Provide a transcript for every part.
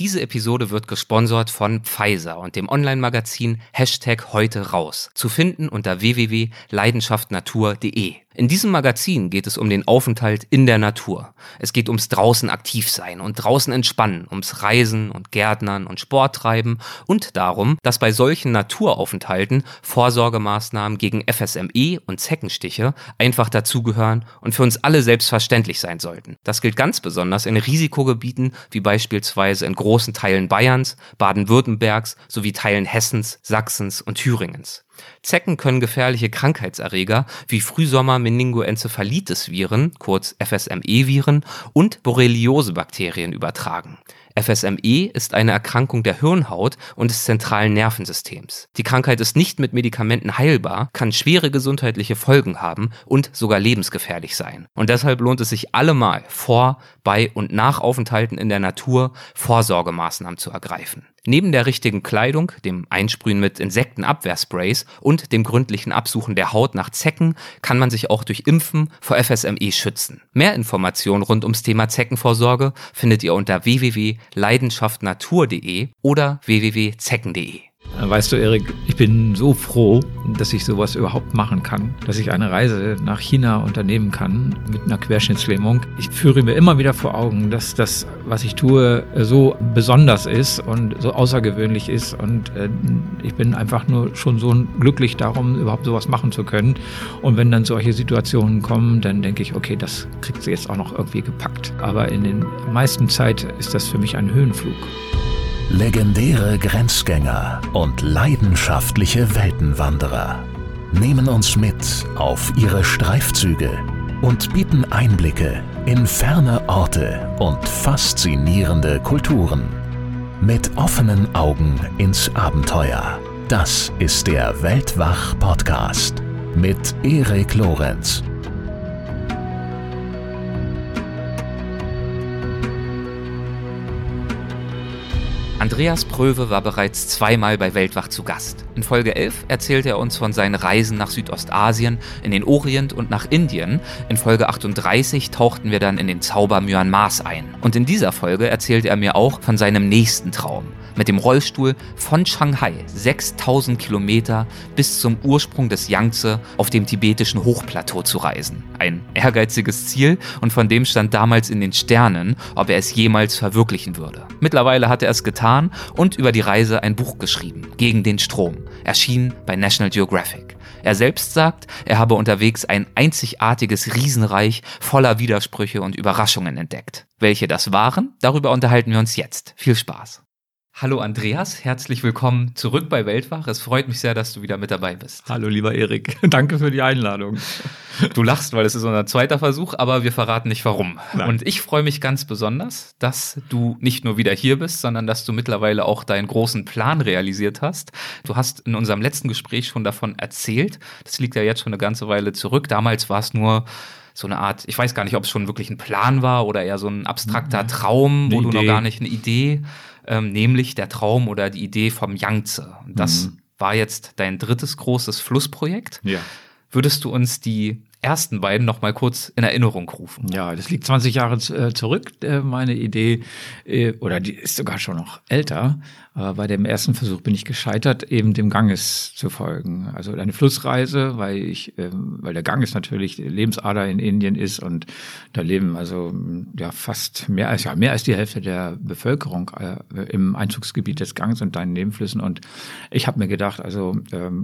Diese Episode wird gesponsert von Pfizer und dem Online-Magazin #heute raus, zu finden unter www.leidenschaftnatur.de. In diesem Magazin geht es um den Aufenthalt in der Natur. Es geht ums draußen aktiv sein und draußen entspannen, ums Reisen und Gärtnern und Sport treiben und darum, dass bei solchen Naturaufenthalten Vorsorgemaßnahmen gegen FSME und Zeckenstiche einfach dazugehören und für uns alle selbstverständlich sein sollten. Das gilt ganz besonders in Risikogebieten wie beispielsweise in großen Teilen Bayerns, Baden-Württembergs sowie Teilen Hessens, Sachsens und Thüringens. Zecken können gefährliche Krankheitserreger wie Frühsommer-Meningoencephalitis-Viren, kurz FSME-Viren, und Borreliose-Bakterien übertragen. FSME ist eine Erkrankung der Hirnhaut und des zentralen Nervensystems. Die Krankheit ist nicht mit Medikamenten heilbar, kann schwere gesundheitliche Folgen haben und sogar lebensgefährlich sein. Und deshalb lohnt es sich allemal, vor, bei und nach Aufenthalten in der Natur Vorsorgemaßnahmen zu ergreifen. Neben der richtigen Kleidung, dem Einsprühen mit Insektenabwehrsprays und dem gründlichen Absuchen der Haut nach Zecken kann man sich auch durch Impfen vor FSME schützen. Mehr Informationen rund ums Thema Zeckenvorsorge findet ihr unter www.leidenschaftnatur.de oder www.zecken.de. Weißt du, Erik, ich bin so froh, dass ich sowas überhaupt machen kann, dass ich eine Reise nach China unternehmen kann mit einer Querschnittslähmung. Ich führe mir immer wieder vor Augen, dass das, was ich tue, so besonders ist und so außergewöhnlich ist. Und ich bin einfach nur schon so glücklich darum, überhaupt sowas machen zu können. Und wenn dann solche Situationen kommen, dann denke ich, okay, das kriegt sie jetzt auch noch irgendwie gepackt. Aber in den meisten Zeit ist das für mich ein Höhenflug. Legendäre Grenzgänger und leidenschaftliche Weltenwanderer nehmen uns mit auf ihre Streifzüge und bieten Einblicke in ferne Orte und faszinierende Kulturen. Mit offenen Augen ins Abenteuer. Das ist der Weltwach-Podcast mit Erik Lorenz. Andreas Pröwe war bereits zweimal bei Weltwach zu Gast. In Folge 11 erzählte er uns von seinen Reisen nach Südostasien, in den Orient und nach Indien. In Folge 38 tauchten wir dann in den Zauber Myanmars ein. Und in dieser Folge erzählte er mir auch von seinem nächsten Traum. Mit dem Rollstuhl von Shanghai 6000 Kilometer bis zum Ursprung des Yangtze auf dem tibetischen Hochplateau zu reisen. Ein ehrgeiziges Ziel und von dem stand damals in den Sternen, ob er es jemals verwirklichen würde. Mittlerweile hat er es getan und über die Reise ein Buch geschrieben, Gegen den Strom, erschienen bei National Geographic. Er selbst sagt, er habe unterwegs ein einzigartiges Riesenreich voller Widersprüche und Überraschungen entdeckt. Welche das waren, darüber unterhalten wir uns jetzt. Viel Spaß. Hallo Andreas, herzlich willkommen zurück bei Weltwach. Es freut mich sehr, dass du wieder mit dabei bist. Hallo lieber Erik, danke für die Einladung. Du lachst, weil es ist unser zweiter Versuch, aber wir verraten nicht warum. Nein. Und ich freue mich ganz besonders, dass du nicht nur wieder hier bist, sondern dass du mittlerweile auch deinen großen Plan realisiert hast. Du hast in unserem letzten Gespräch schon davon erzählt. Das liegt ja jetzt schon eine ganze Weile zurück. Damals war es nur so eine Art, ich weiß gar nicht, ob es schon wirklich ein Plan war oder eher so ein abstrakter Traum, eine wo Idee. Du noch gar nicht eine Idee, nämlich der Traum oder die Idee vom Yangtze. Das war jetzt dein drittes großes Flussprojekt. Ja. Würdest du uns die ersten beiden noch mal kurz in Erinnerung rufen? Ja, das liegt 20 Jahre zurück, meine Idee, oder die ist sogar schon noch älter. Bei dem ersten Versuch bin ich gescheitert, eben dem Ganges zu folgen. Also eine Flussreise, weil der Ganges natürlich Lebensader in Indien ist und da leben also ja fast mehr als die Hälfte der Bevölkerung im Einzugsgebiet des Ganges und seinen Nebenflüssen. Und ich habe mir gedacht, also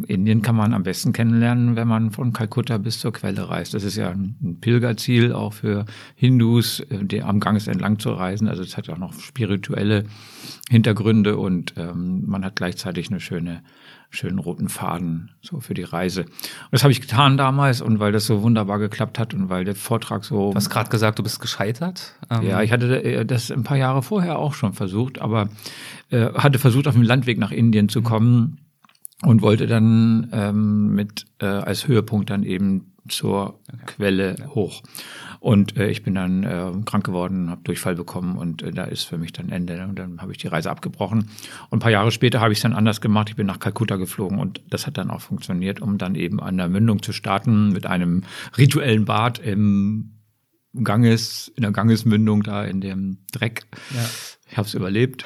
Indien kann man am besten kennenlernen, wenn man von Kalkutta bis zur Quelle reist. Das ist ja ein Pilgerziel auch für Hindus, die am Ganges entlang zu reisen. Also es hat auch noch spirituelle Hintergründe und man hat gleichzeitig einen schönen roten Faden so für die Reise. Und das habe ich getan damals und weil das so wunderbar geklappt hat und weil der Vortrag so... Du hast gerade gesagt, du bist gescheitert. Ja, ich hatte das ein paar Jahre vorher auch schon versucht, aber hatte versucht, auf dem Landweg nach Indien zu kommen und wollte dann als Höhepunkt dann eben zur Quelle hoch. Und ich bin dann krank geworden, habe Durchfall bekommen und da ist für mich dann Ende. Und dann habe ich die Reise abgebrochen. Und ein paar Jahre später habe ich es dann anders gemacht. Ich bin nach Kalkutta geflogen und das hat dann auch funktioniert, um dann eben an der Mündung zu starten mit einem rituellen Bad im Ganges, in der Gangesmündung da in dem Dreck. Ja. Ich habe es überlebt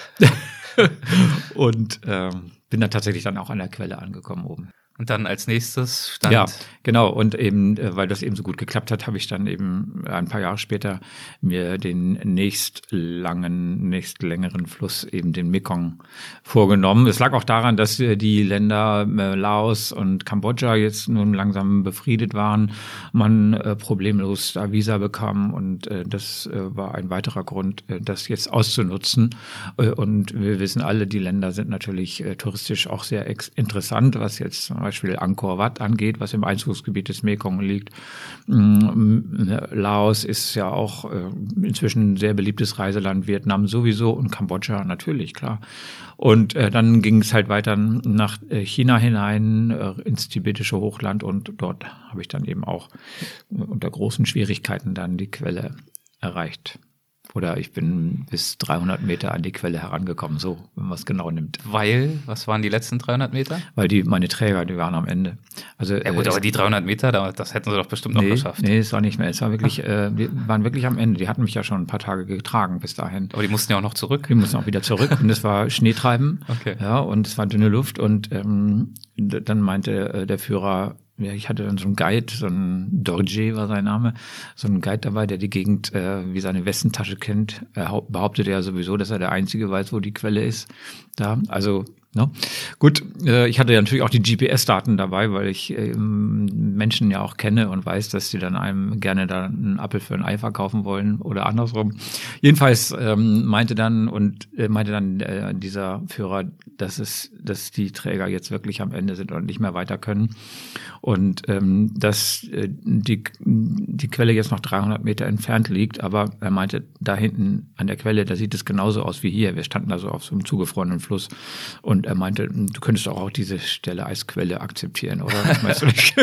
und bin dann tatsächlich dann auch an der Quelle angekommen oben. Und dann als nächstes stand... Ja, genau. Und eben, weil das eben so gut geklappt hat, habe ich dann eben ein paar Jahre später mir den nächstlängeren Fluss, eben den Mekong, vorgenommen. Es lag auch daran, dass die Länder Laos und Kambodscha jetzt nun langsam befriedet waren, man problemlos da Visa bekam. Und das war ein weiterer Grund, das jetzt auszunutzen. Und wir wissen alle, die Länder sind natürlich touristisch auch sehr interessant, was jetzt zum Beispiel Angkor Wat angeht, was im Einzugsgebiet des Mekong liegt. Laos ist ja auch inzwischen ein sehr beliebtes Reiseland, Vietnam sowieso und Kambodscha natürlich, klar. Und dann ging es halt weiter nach China hinein, ins tibetische Hochland, und dort habe ich dann eben auch unter großen Schwierigkeiten dann die Quelle erreicht. Oder ich bin bis 300 Meter an die Quelle herangekommen, so, wenn man es genau nimmt. Weil, was waren die letzten 300 Meter? Weil meine Träger, die waren am Ende. Also, ja gut, aber die 300 Meter, das hätten sie doch bestimmt noch geschafft. Nee, es war nicht mehr. Es war wirklich, wir waren wirklich am Ende. Die hatten mich ja schon ein paar Tage getragen bis dahin. Aber die mussten ja auch noch zurück. Die mussten auch wieder zurück und es war Schneetreiben. Okay. Ja, und es war dünne Luft und dann meinte der Führer, ja, ich hatte dann so einen Guide, so ein Dorje war sein Name, so einen Guide dabei, der die Gegend wie seine Westentasche kennt. Er behauptete ja sowieso, dass er der Einzige weiß, wo die Quelle ist. Da, also, no. Gut, ich hatte ja natürlich auch die GPS-Daten dabei, weil ich Menschen ja auch kenne und weiß, dass sie dann einem gerne da einen Apfel für ein Ei verkaufen wollen oder andersrum. Jedenfalls meinte dann dieser Führer, dass die Träger jetzt wirklich am Ende sind und nicht mehr weiter können und dass die Quelle jetzt noch 300 Meter entfernt liegt, aber er meinte, da hinten an der Quelle, da sieht es genauso aus wie hier. Wir standen da so auf so einem zugefrorenen Fluss und er meinte, du könntest auch diese Stelle als Quelle akzeptieren, oder? Das meinst du nicht?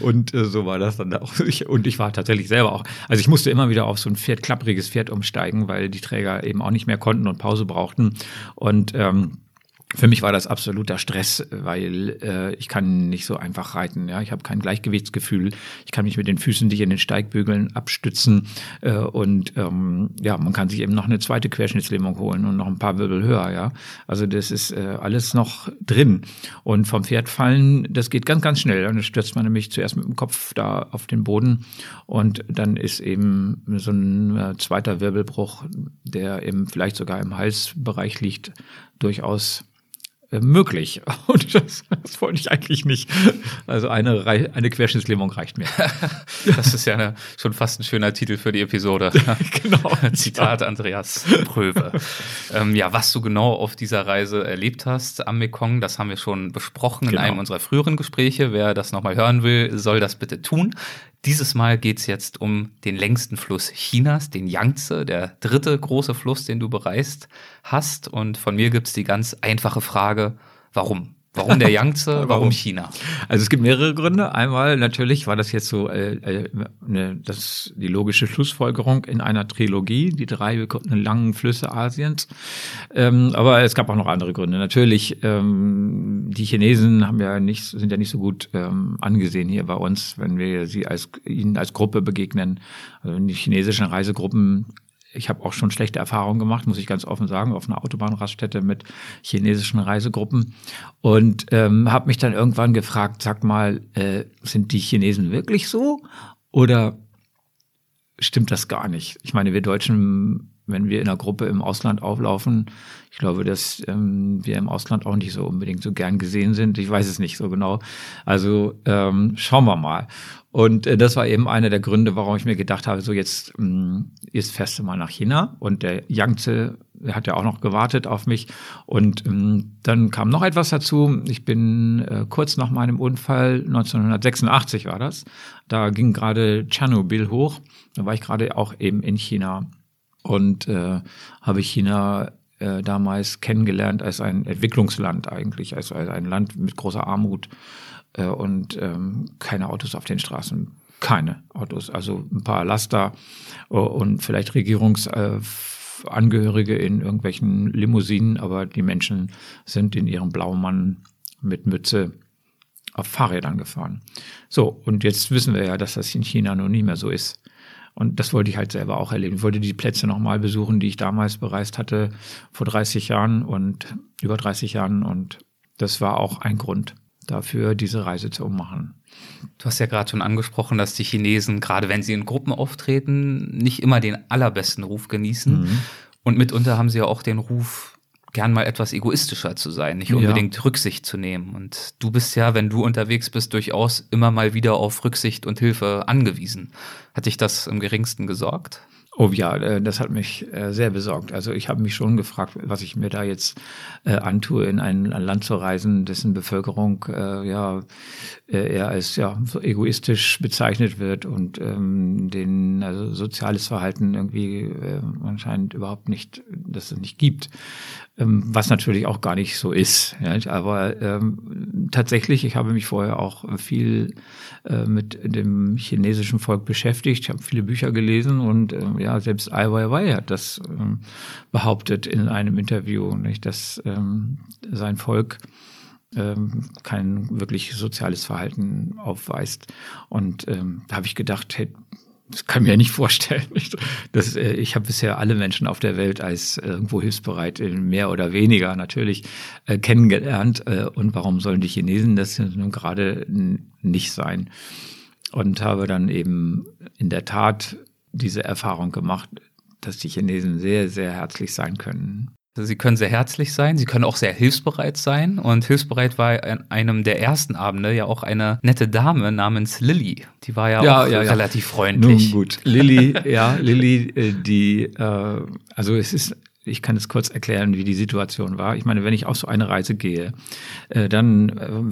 Und so war das dann auch. Ich war tatsächlich selber auch. Also ich musste immer wieder auf so ein klappriges Pferd umsteigen, weil die Träger eben auch nicht mehr konnten und Pause brauchten. Und für mich war das absoluter Stress, weil ich kann nicht so einfach reiten. Ja? Ich habe kein Gleichgewichtsgefühl. Ich kann mich mit den Füßen nicht in den Steigbügeln abstützen. Man kann sich eben noch eine zweite Querschnittslähmung holen und noch ein paar Wirbel höher. Ja? Also das ist alles noch drin. Und vom Pferd fallen, das geht ganz, ganz schnell. Dann stürzt man nämlich zuerst mit dem Kopf da auf den Boden. Und dann ist eben so ein zweiter Wirbelbruch, der eben vielleicht sogar im Halsbereich liegt, durchaus möglich. Und das wollte ich eigentlich nicht. Also eine Querschnittslähmung reicht mir. Das ist ja schon fast ein schöner Titel für die Episode. Genau. Zitat Andreas Pröwe. Was du genau auf dieser Reise erlebt hast am Mekong, das haben wir schon besprochen in einem unserer früheren Gespräche. Wer das nochmal hören will, soll das bitte tun. Dieses Mal geht es jetzt um den längsten Fluss Chinas, den Yangtze, der dritte große Fluss, den du bereist hast. Und von mir gibt es die ganz einfache Frage, warum? Warum der Yangtze, warum China? Also es gibt mehrere Gründe. Einmal natürlich war das jetzt so die logische Schlussfolgerung in einer Trilogie, die drei langen Flüsse Asiens. Aber es gab auch noch andere Gründe. Natürlich, die Chinesen sind ja nicht so gut angesehen hier bei uns, wenn wir ihnen als Gruppe begegnen. Also in die chinesischen Reisegruppen. Ich habe auch schon schlechte Erfahrungen gemacht, muss ich ganz offen sagen, auf einer Autobahnraststätte mit chinesischen Reisegruppen und habe mich dann irgendwann gefragt, sag mal, sind die Chinesen wirklich so oder stimmt das gar nicht? Ich meine, wir Deutschen, wenn wir in einer Gruppe im Ausland auflaufen, ich glaube, dass wir im Ausland auch nicht so unbedingt so gern gesehen sind. Ich weiß es nicht so genau. Also schauen wir mal. Und das war eben einer der Gründe, warum ich mir gedacht habe, so jetzt fährst du mal nach China. Und der Yangtze hat ja auch noch gewartet auf mich. Und dann kam noch etwas dazu. Ich bin kurz nach meinem Unfall, 1986 war das, da ging gerade Tschernobyl hoch. Da war ich gerade auch eben in China und habe China damals kennengelernt als ein Entwicklungsland eigentlich, als ein Land mit großer Armut. Und keine Autos auf den Straßen, keine Autos, also ein paar Laster und vielleicht Regierungsangehörige in irgendwelchen Limousinen, aber die Menschen sind in ihrem Blaumann mit Mütze auf Fahrrädern gefahren. So, und jetzt wissen wir ja, dass das in China noch nie mehr so ist. Und das wollte ich halt selber auch erleben. Ich wollte die Plätze nochmal besuchen, die ich damals bereist hatte, vor 30 Jahren und über 30 Jahren. Und das war auch ein Grund dafür, diese Reise zu machen. Du hast ja gerade schon angesprochen, dass die Chinesen, gerade wenn sie in Gruppen auftreten, nicht immer den allerbesten Ruf genießen. Mhm. Und mitunter haben sie ja auch den Ruf, gern mal etwas egoistischer zu sein, nicht unbedingt Rücksicht zu nehmen. Und du bist ja, wenn du unterwegs bist, durchaus immer mal wieder auf Rücksicht und Hilfe angewiesen. Hat dich das im Geringsten gesorgt? Oh ja, das hat mich sehr besorgt. Also ich habe mich schon gefragt, was ich mir da jetzt antue, in ein Land zu reisen, dessen Bevölkerung eher als so egoistisch bezeichnet wird und soziales Verhalten irgendwie anscheinend überhaupt nicht, dass es nicht gibt. Was natürlich auch gar nicht so ist. Ja? Aber tatsächlich, ich habe mich vorher auch viel mit dem chinesischen Volk beschäftigt. Ich habe viele Bücher gelesen und selbst Ai Weiwei hat das behauptet in einem Interview, nicht, dass sein Volk kein wirklich soziales Verhalten aufweist. Und da habe ich gedacht, hey, das kann ich mir nicht vorstellen. Ich habe bisher alle Menschen auf der Welt als irgendwo hilfsbereit, mehr oder weniger natürlich, kennengelernt. Und warum sollen die Chinesen das nun gerade nicht sein? Und habe dann eben in der Tat diese Erfahrung gemacht, dass die Chinesen sehr, sehr herzlich sein können. Sie können sehr herzlich sein, sie können auch sehr hilfsbereit sein. Und hilfsbereit war an einem der ersten Abende ja auch eine nette Dame namens Lilly. Die war ja auch relativ freundlich. Nun gut, Lilly, Lilly, die, also es ist, ich kann es kurz erklären, wie die Situation war. Ich meine, wenn ich auf so eine Reise gehe, dann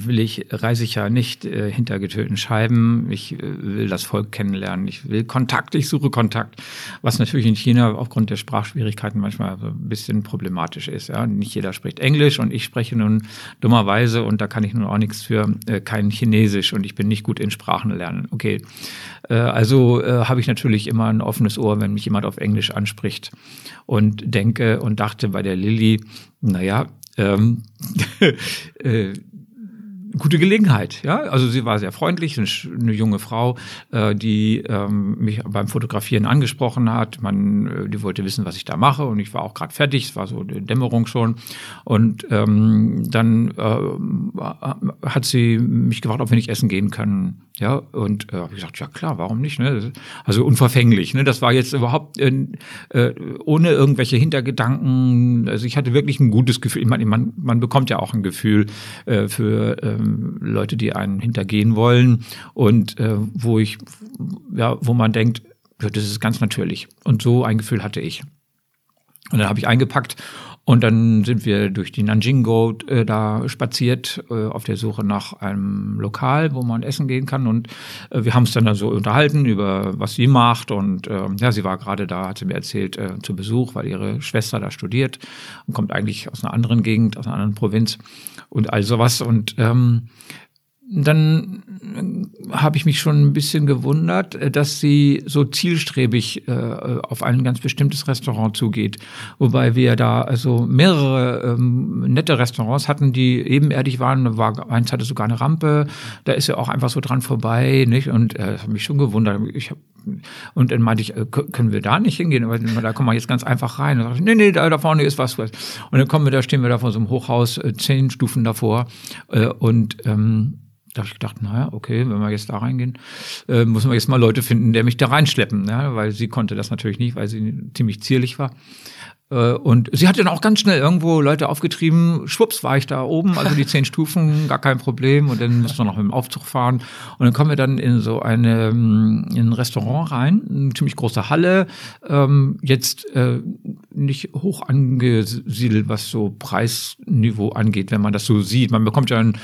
reise ich ja nicht hinter getöteten Scheiben. Ich will das Volk kennenlernen. Ich will Kontakt, ich suche Kontakt. Was natürlich in China aufgrund der Sprachschwierigkeiten manchmal so ein bisschen problematisch ist. Ja? Nicht jeder spricht Englisch und ich spreche nun dummerweise, und da kann ich nun auch nichts für, kein Chinesisch, und ich bin nicht gut in Sprachen lernen. Okay, also habe ich natürlich immer ein offenes Ohr, wenn mich jemand auf Englisch anspricht, und denke, und dachte bei der Lilly, gute Gelegenheit. Ja? Also sie war sehr freundlich, eine junge Frau, die mich beim Fotografieren angesprochen hat. Die wollte wissen, was ich da mache, und ich war auch gerade fertig, es war so Dämmerung schon. Und dann hat sie mich gefragt, ob wir nicht essen gehen können. Ja, und habe ich gesagt, ja klar, warum nicht? Ne? Also unverfänglich. Ne? Das war jetzt überhaupt ohne irgendwelche Hintergedanken. Also ich hatte wirklich ein gutes Gefühl. Ich meine, man bekommt ja auch ein Gefühl für Leute, die einen hintergehen wollen, und wo man denkt, ja, das ist ganz natürlich. Und so ein Gefühl hatte ich. Und dann habe ich eingepackt, und dann sind wir durch die Nanjing Road da spaziert, auf der Suche nach einem Lokal, wo man essen gehen kann. Und wir haben es dann so unterhalten über, was sie macht. Und sie war gerade da, hat sie mir erzählt, zu Besuch, weil ihre Schwester da studiert und kommt eigentlich aus einer anderen Gegend, aus einer anderen Provinz und all sowas. Und dann habe ich mich schon ein bisschen gewundert, dass sie so zielstrebig auf ein ganz bestimmtes Restaurant zugeht. Wobei wir da also mehrere nette Restaurants hatten, die ebenerdig waren. Eins hatte sogar eine Rampe, da ist ja auch einfach so dran vorbei, nicht? Und das hat mich schon gewundert. Und dann meinte ich, können wir da nicht hingehen? Aber da kommen wir jetzt ganz einfach rein. Und ich, nee, da vorne ist was. Und dann stehen wir da vor so einem Hochhaus, 10 Stufen davor. Da habe ich gedacht, naja, okay, wenn wir jetzt da reingehen, müssen wir jetzt mal Leute finden, der mich da reinschleppen, ja? Weil sie konnte das natürlich nicht, weil sie ziemlich zierlich war. Und sie hat dann auch ganz schnell irgendwo Leute aufgetrieben, schwupps war ich da oben, also die 10 Stufen, gar kein Problem, und dann müssen wir noch mit dem Aufzug fahren. Und dann kommen wir dann in so in ein Restaurant rein, eine ziemlich große Halle, jetzt nicht hoch angesiedelt, was so Preisniveau angeht, wenn man das so sieht. Man bekommt ja einen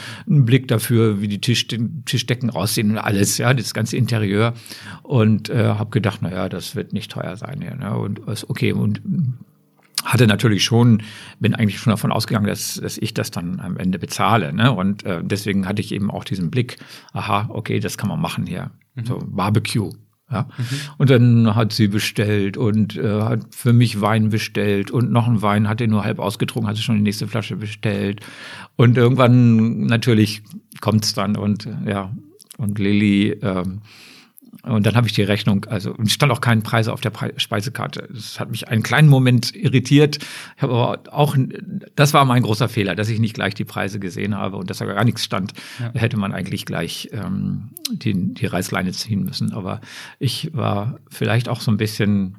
Blick dafür, wie die Tischdecken aussehen und alles, ja, das ganze Interieur. Und habe gedacht, naja, das wird nicht teuer sein hier, ne? Und ist okay, und hatte natürlich schon, bin eigentlich schon davon ausgegangen, dass ich das dann am Ende bezahle, ne? Und deswegen hatte ich eben auch diesen Blick, aha, okay, das kann man machen hier, so Barbecue. Ja. Mhm. Und dann hat sie bestellt und hat für mich Wein bestellt und noch einen Wein, hat er nur halb ausgetrunken, hat sie schon die nächste Flasche bestellt. Und irgendwann natürlich kommt's dann und Lilly Und dann habe ich die Rechnung, also stand auch kein Preis auf der Speisekarte. Das hat mich einen kleinen Moment irritiert. Ich habe aber auch, das war mein großer Fehler, dass ich nicht gleich die Preise gesehen habe und dass da gar nichts stand. Ja. Hätte man eigentlich gleich die Reißleine ziehen müssen. Aber ich war vielleicht auch so ein bisschen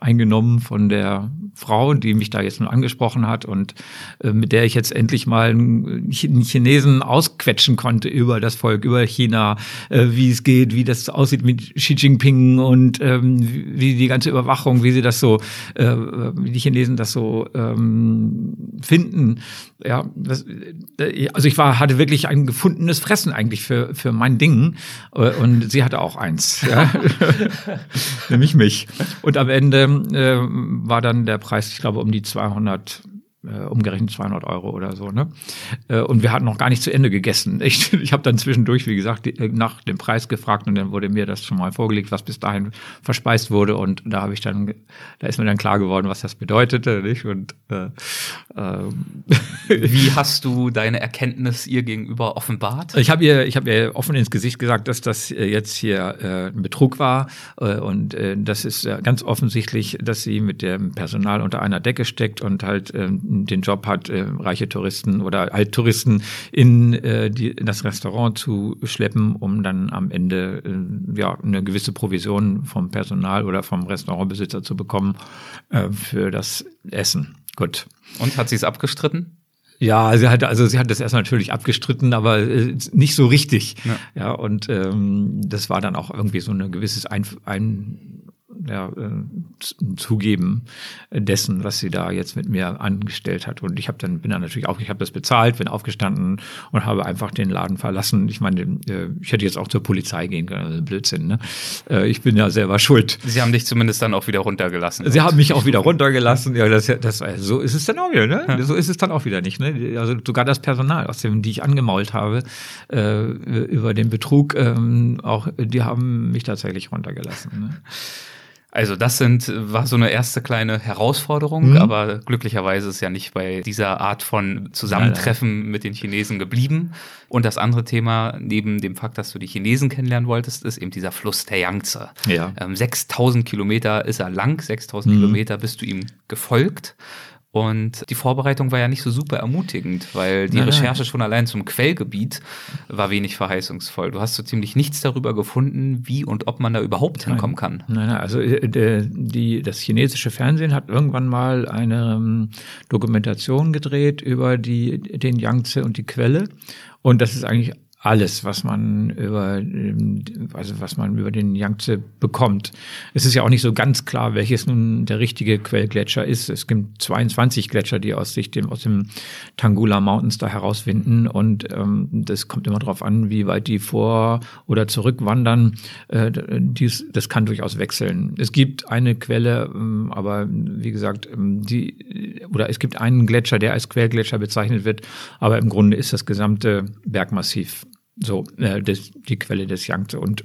eingenommen von der Frau, die mich da jetzt nur angesprochen hat und mit der ich jetzt endlich mal einen Chinesen ausquetschen konnte über das Volk, über China, wie es geht, wie das aussieht mit Xi Jinping und wie die ganze Überwachung, wie sie das so, wie die Chinesen das so finden. Ja, also hatte wirklich ein gefundenes Fressen eigentlich für mein Ding und sie hatte auch eins, ja? Nämlich mich. Und am Ende war dann der Preis, ich glaube, um die 200, umgerechnet 200 Euro oder so, ne? Und wir hatten noch gar nicht zu Ende gegessen. Ich habe dann zwischendurch, wie gesagt, nach dem Preis gefragt und dann wurde mir das schon mal vorgelegt, was bis dahin verspeist wurde. Und da ist mir dann klar geworden, was das bedeutete, nicht? Und wie hast du deine Erkenntnis ihr gegenüber offenbart? Ich habe ihr offen ins Gesicht gesagt, dass das jetzt hier ein Betrug war und das ist ganz offensichtlich, dass sie mit dem Personal unter einer Decke steckt und halt den Job hat, reiche Touristen oder Alttouristen in das Restaurant zu schleppen, um dann am Ende eine gewisse Provision vom Personal oder vom Restaurantbesitzer zu bekommen für das Essen. Gut. Und hat sie es abgestritten? Ja, sie hat das erst natürlich abgestritten, aber nicht so richtig. Ja, ja und das war dann auch irgendwie so ein gewisses Zugeben dessen, was sie da jetzt mit mir angestellt hat. Und ich habe das bezahlt, bin aufgestanden und habe einfach den Laden verlassen. Ich meine, ich hätte jetzt auch zur Polizei gehen können, also Blödsinn, ne? Ich bin ja selber schuld. Sie haben dich zumindest dann auch wieder runtergelassen. Sie haben mich auch wieder runtergelassen. Ja, so ist es dann auch wieder, ne? Ja. So ist es dann auch wieder nicht, ne? Also sogar das Personal, die ich angemault habe, über den Betrug, auch die haben mich tatsächlich runtergelassen, ne? Also war so eine erste kleine Herausforderung, aber glücklicherweise ist ja nicht bei dieser Art von Zusammentreffen mit den Chinesen geblieben. Und das andere Thema, neben dem Fakt, dass du die Chinesen kennenlernen wolltest, ist eben dieser Fluss der Yangtze. Ja. 6.000 Kilometer ist er lang, 6.000 Kilometer bist du ihm gefolgt. Und die Vorbereitung war ja nicht so super ermutigend, weil die Recherche schon allein zum Quellgebiet war wenig verheißungsvoll. Du hast so ziemlich nichts darüber gefunden, wie und ob man da überhaupt hinkommen kann. Nein, also das chinesische Fernsehen hat irgendwann mal eine Dokumentation gedreht über den Yangtze und die Quelle. Und das ist eigentlich alles, was man über den Yangtze bekommt. Es ist ja auch nicht so ganz klar, welches nun der richtige Quellgletscher ist. Es gibt 22 Gletscher, die aus dem Tangula Mountains da herauswinden. Und das kommt immer darauf an, wie weit die vor- oder zurückwandern. Das kann durchaus wechseln. Es gibt eine Quelle, aber wie gesagt, es gibt einen Gletscher, der als Quellgletscher bezeichnet wird. Aber im Grunde ist das gesamte Bergmassiv die Quelle des Yangtze. Und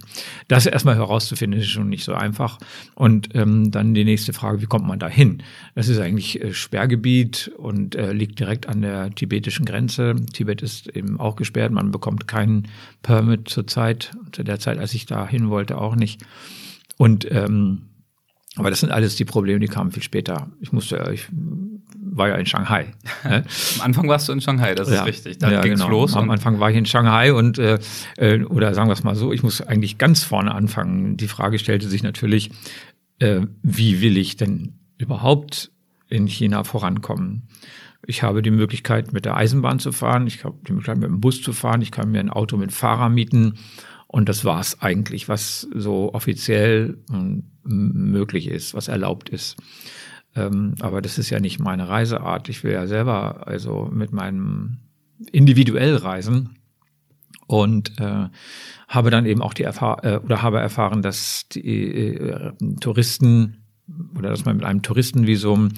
das erstmal herauszufinden, ist schon nicht so einfach. Und dann die nächste Frage, wie kommt man da hin? Das ist eigentlich Sperrgebiet und liegt direkt an der tibetischen Grenze. Tibet ist eben auch gesperrt. Man bekommt keinen Permit zu der Zeit, als ich da hin wollte, auch nicht. Und aber das sind alles die Probleme, die kamen viel später. Ich war ja in Shanghai. Ne? Am Anfang warst du in Shanghai, das ist richtig. Dann ging's los. Am Anfang war ich in Shanghai und oder sagen wir es mal so, ich muss eigentlich ganz vorne anfangen. Die Frage stellte sich natürlich, wie will ich denn überhaupt in China vorankommen? Ich habe die Möglichkeit, mit der Eisenbahn zu fahren. Ich habe die Möglichkeit, mit dem Bus zu fahren. Ich kann mir ein Auto mit Fahrer mieten. Und das war es eigentlich, was so offiziell möglich ist, was erlaubt ist. Aber das ist ja nicht meine Reiseart. Ich will ja selber mit meinem individuell reisen und habe dann eben auch habe erfahren, dass die Touristen oder dass man mit einem Touristenvisum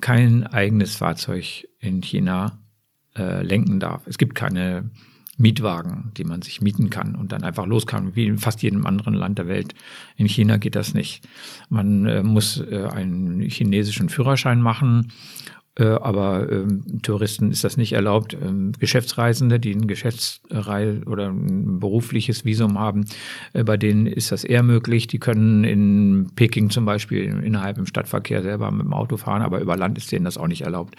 kein eigenes Fahrzeug in China lenken darf. Es gibt keine Mietwagen, die man sich mieten kann und dann einfach los kann, wie in fast jedem anderen Land der Welt. In China geht das nicht. Man muss einen chinesischen Führerschein machen aber Touristen ist das nicht erlaubt. Geschäftsreisende, die ein Geschäftsreise oder ein berufliches Visum haben, bei denen ist das eher möglich. Die können in Peking zum Beispiel innerhalb im Stadtverkehr selber mit dem Auto fahren, aber über Land ist denen das auch nicht erlaubt.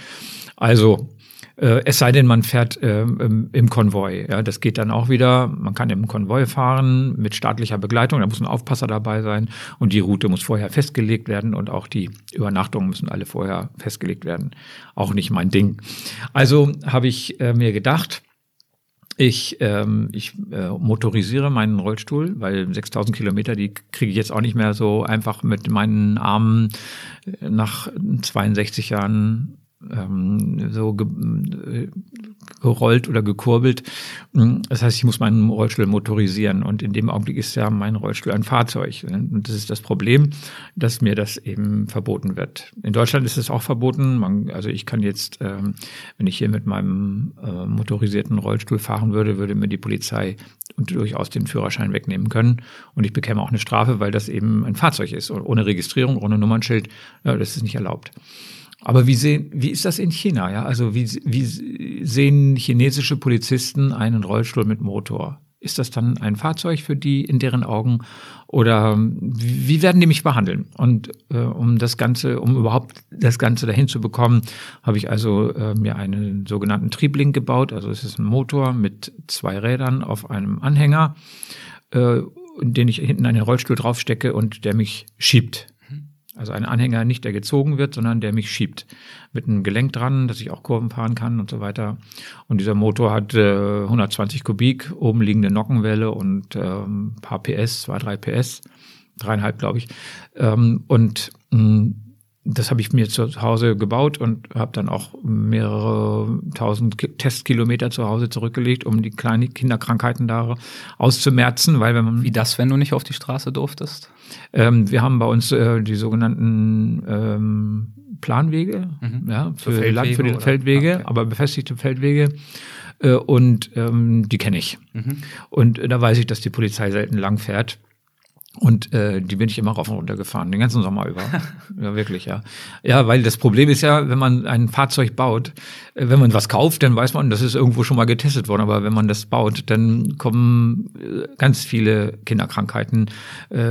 Also es sei denn, man fährt im Konvoi. Ja, das geht dann auch wieder. Man kann im Konvoi fahren mit staatlicher Begleitung. Da muss ein Aufpasser dabei sein und die Route muss vorher festgelegt werden und auch die Übernachtungen müssen alle vorher festgelegt werden. Auch nicht mein Ding. Also habe ich mir gedacht, ich motorisiere meinen Rollstuhl, weil 6000 Kilometer, die kriege ich jetzt auch nicht mehr so einfach mit meinen Armen nach 62 Jahren so gerollt oder gekurbelt. Das heißt, ich muss meinen Rollstuhl motorisieren und in dem Augenblick ist ja mein Rollstuhl ein Fahrzeug. Und das ist das Problem, dass mir das eben verboten wird. In Deutschland ist es auch verboten. Also ich kann jetzt, wenn ich hier mit meinem motorisierten Rollstuhl fahren würde, würde mir die Polizei durchaus den Führerschein wegnehmen können. Und ich bekäme auch eine Strafe, weil das eben ein Fahrzeug ist. Ohne Registrierung, ohne Nummernschild, ja, das ist nicht erlaubt. Aber wie ist das in China? Ja? Also wie sehen chinesische Polizisten einen Rollstuhl mit Motor? Ist das dann ein Fahrzeug für die in deren Augen? Oder wie werden die mich behandeln? Und um überhaupt das Ganze dahin zu bekommen, habe ich also mir einen sogenannten Triebling gebaut. Also es ist ein Motor mit zwei Rädern auf einem Anhänger, den ich hinten einen Rollstuhl draufstecke und der mich schiebt. Also ein Anhänger, nicht der gezogen wird, sondern der mich schiebt. Mit einem Gelenk dran, dass ich auch Kurven fahren kann und so weiter. Und dieser Motor hat 120 Kubik, oben liegende Nockenwelle und ein paar PS, 2-3 PS, 3,5 glaube ich. Das habe ich mir zu Hause gebaut und habe dann auch mehrere tausend Testkilometer zu Hause zurückgelegt, um die kleinen Kinderkrankheiten da auszumerzen, weil wenn man... Wie das, wenn du nicht auf die Straße durftest? Wir haben bei uns die sogenannten Planwege, ja, für die Feldwege, okay. Aber befestigte Feldwege. Und die kenne ich. Und da weiß ich, dass die Polizei selten lang fährt. Und die bin ich immer rauf und runter gefahren, den ganzen Sommer über. Ja, wirklich, ja. Ja, weil das Problem ist ja, wenn man ein Fahrzeug baut, wenn man was kauft, dann weiß man, das ist irgendwo schon mal getestet worden. Aber wenn man das baut, dann kommen ganz viele Kinderkrankheiten.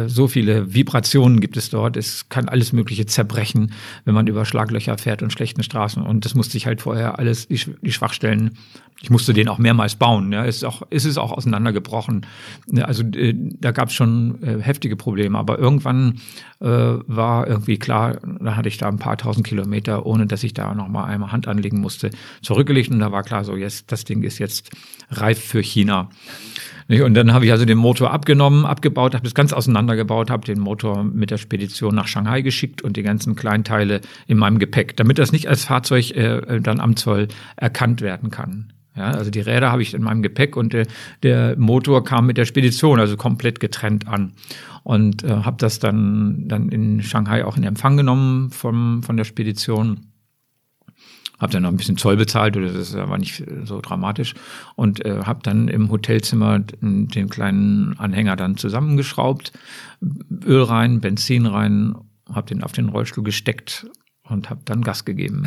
So viele Vibrationen gibt es dort. Es kann alles Mögliche zerbrechen, wenn man über Schlaglöcher fährt und schlechten Straßen. Und das musste ich halt vorher alles, die Schwachstellen, ich musste den auch mehrmals bauen. Ja, ist es auch auseinandergebrochen. Also da gab es schon heftige Probleme, aber irgendwann war irgendwie klar, da hatte ich da ein paar tausend Kilometer, ohne dass ich da nochmal einmal Hand anlegen musste, zurückgelegt und da war klar, so jetzt, das Ding ist jetzt reif für China. Und dann habe ich also den Motor abgebaut, habe das ganz auseinandergebaut, habe den Motor mit der Spedition nach Shanghai geschickt und die ganzen Kleinteile in meinem Gepäck, damit das nicht als Fahrzeug dann am Zoll erkannt werden kann. Ja, also die Räder habe ich in meinem Gepäck und der Motor kam mit der Spedition, also komplett getrennt an. Und habe das dann in Shanghai auch in Empfang genommen von der Spedition. Habe dann noch ein bisschen Zoll bezahlt, das ist aber nicht so dramatisch. Und habe dann im Hotelzimmer den kleinen Anhänger dann zusammengeschraubt, Öl rein, Benzin rein, habe den auf den Rollstuhl gesteckt. Und habe dann Gas gegeben.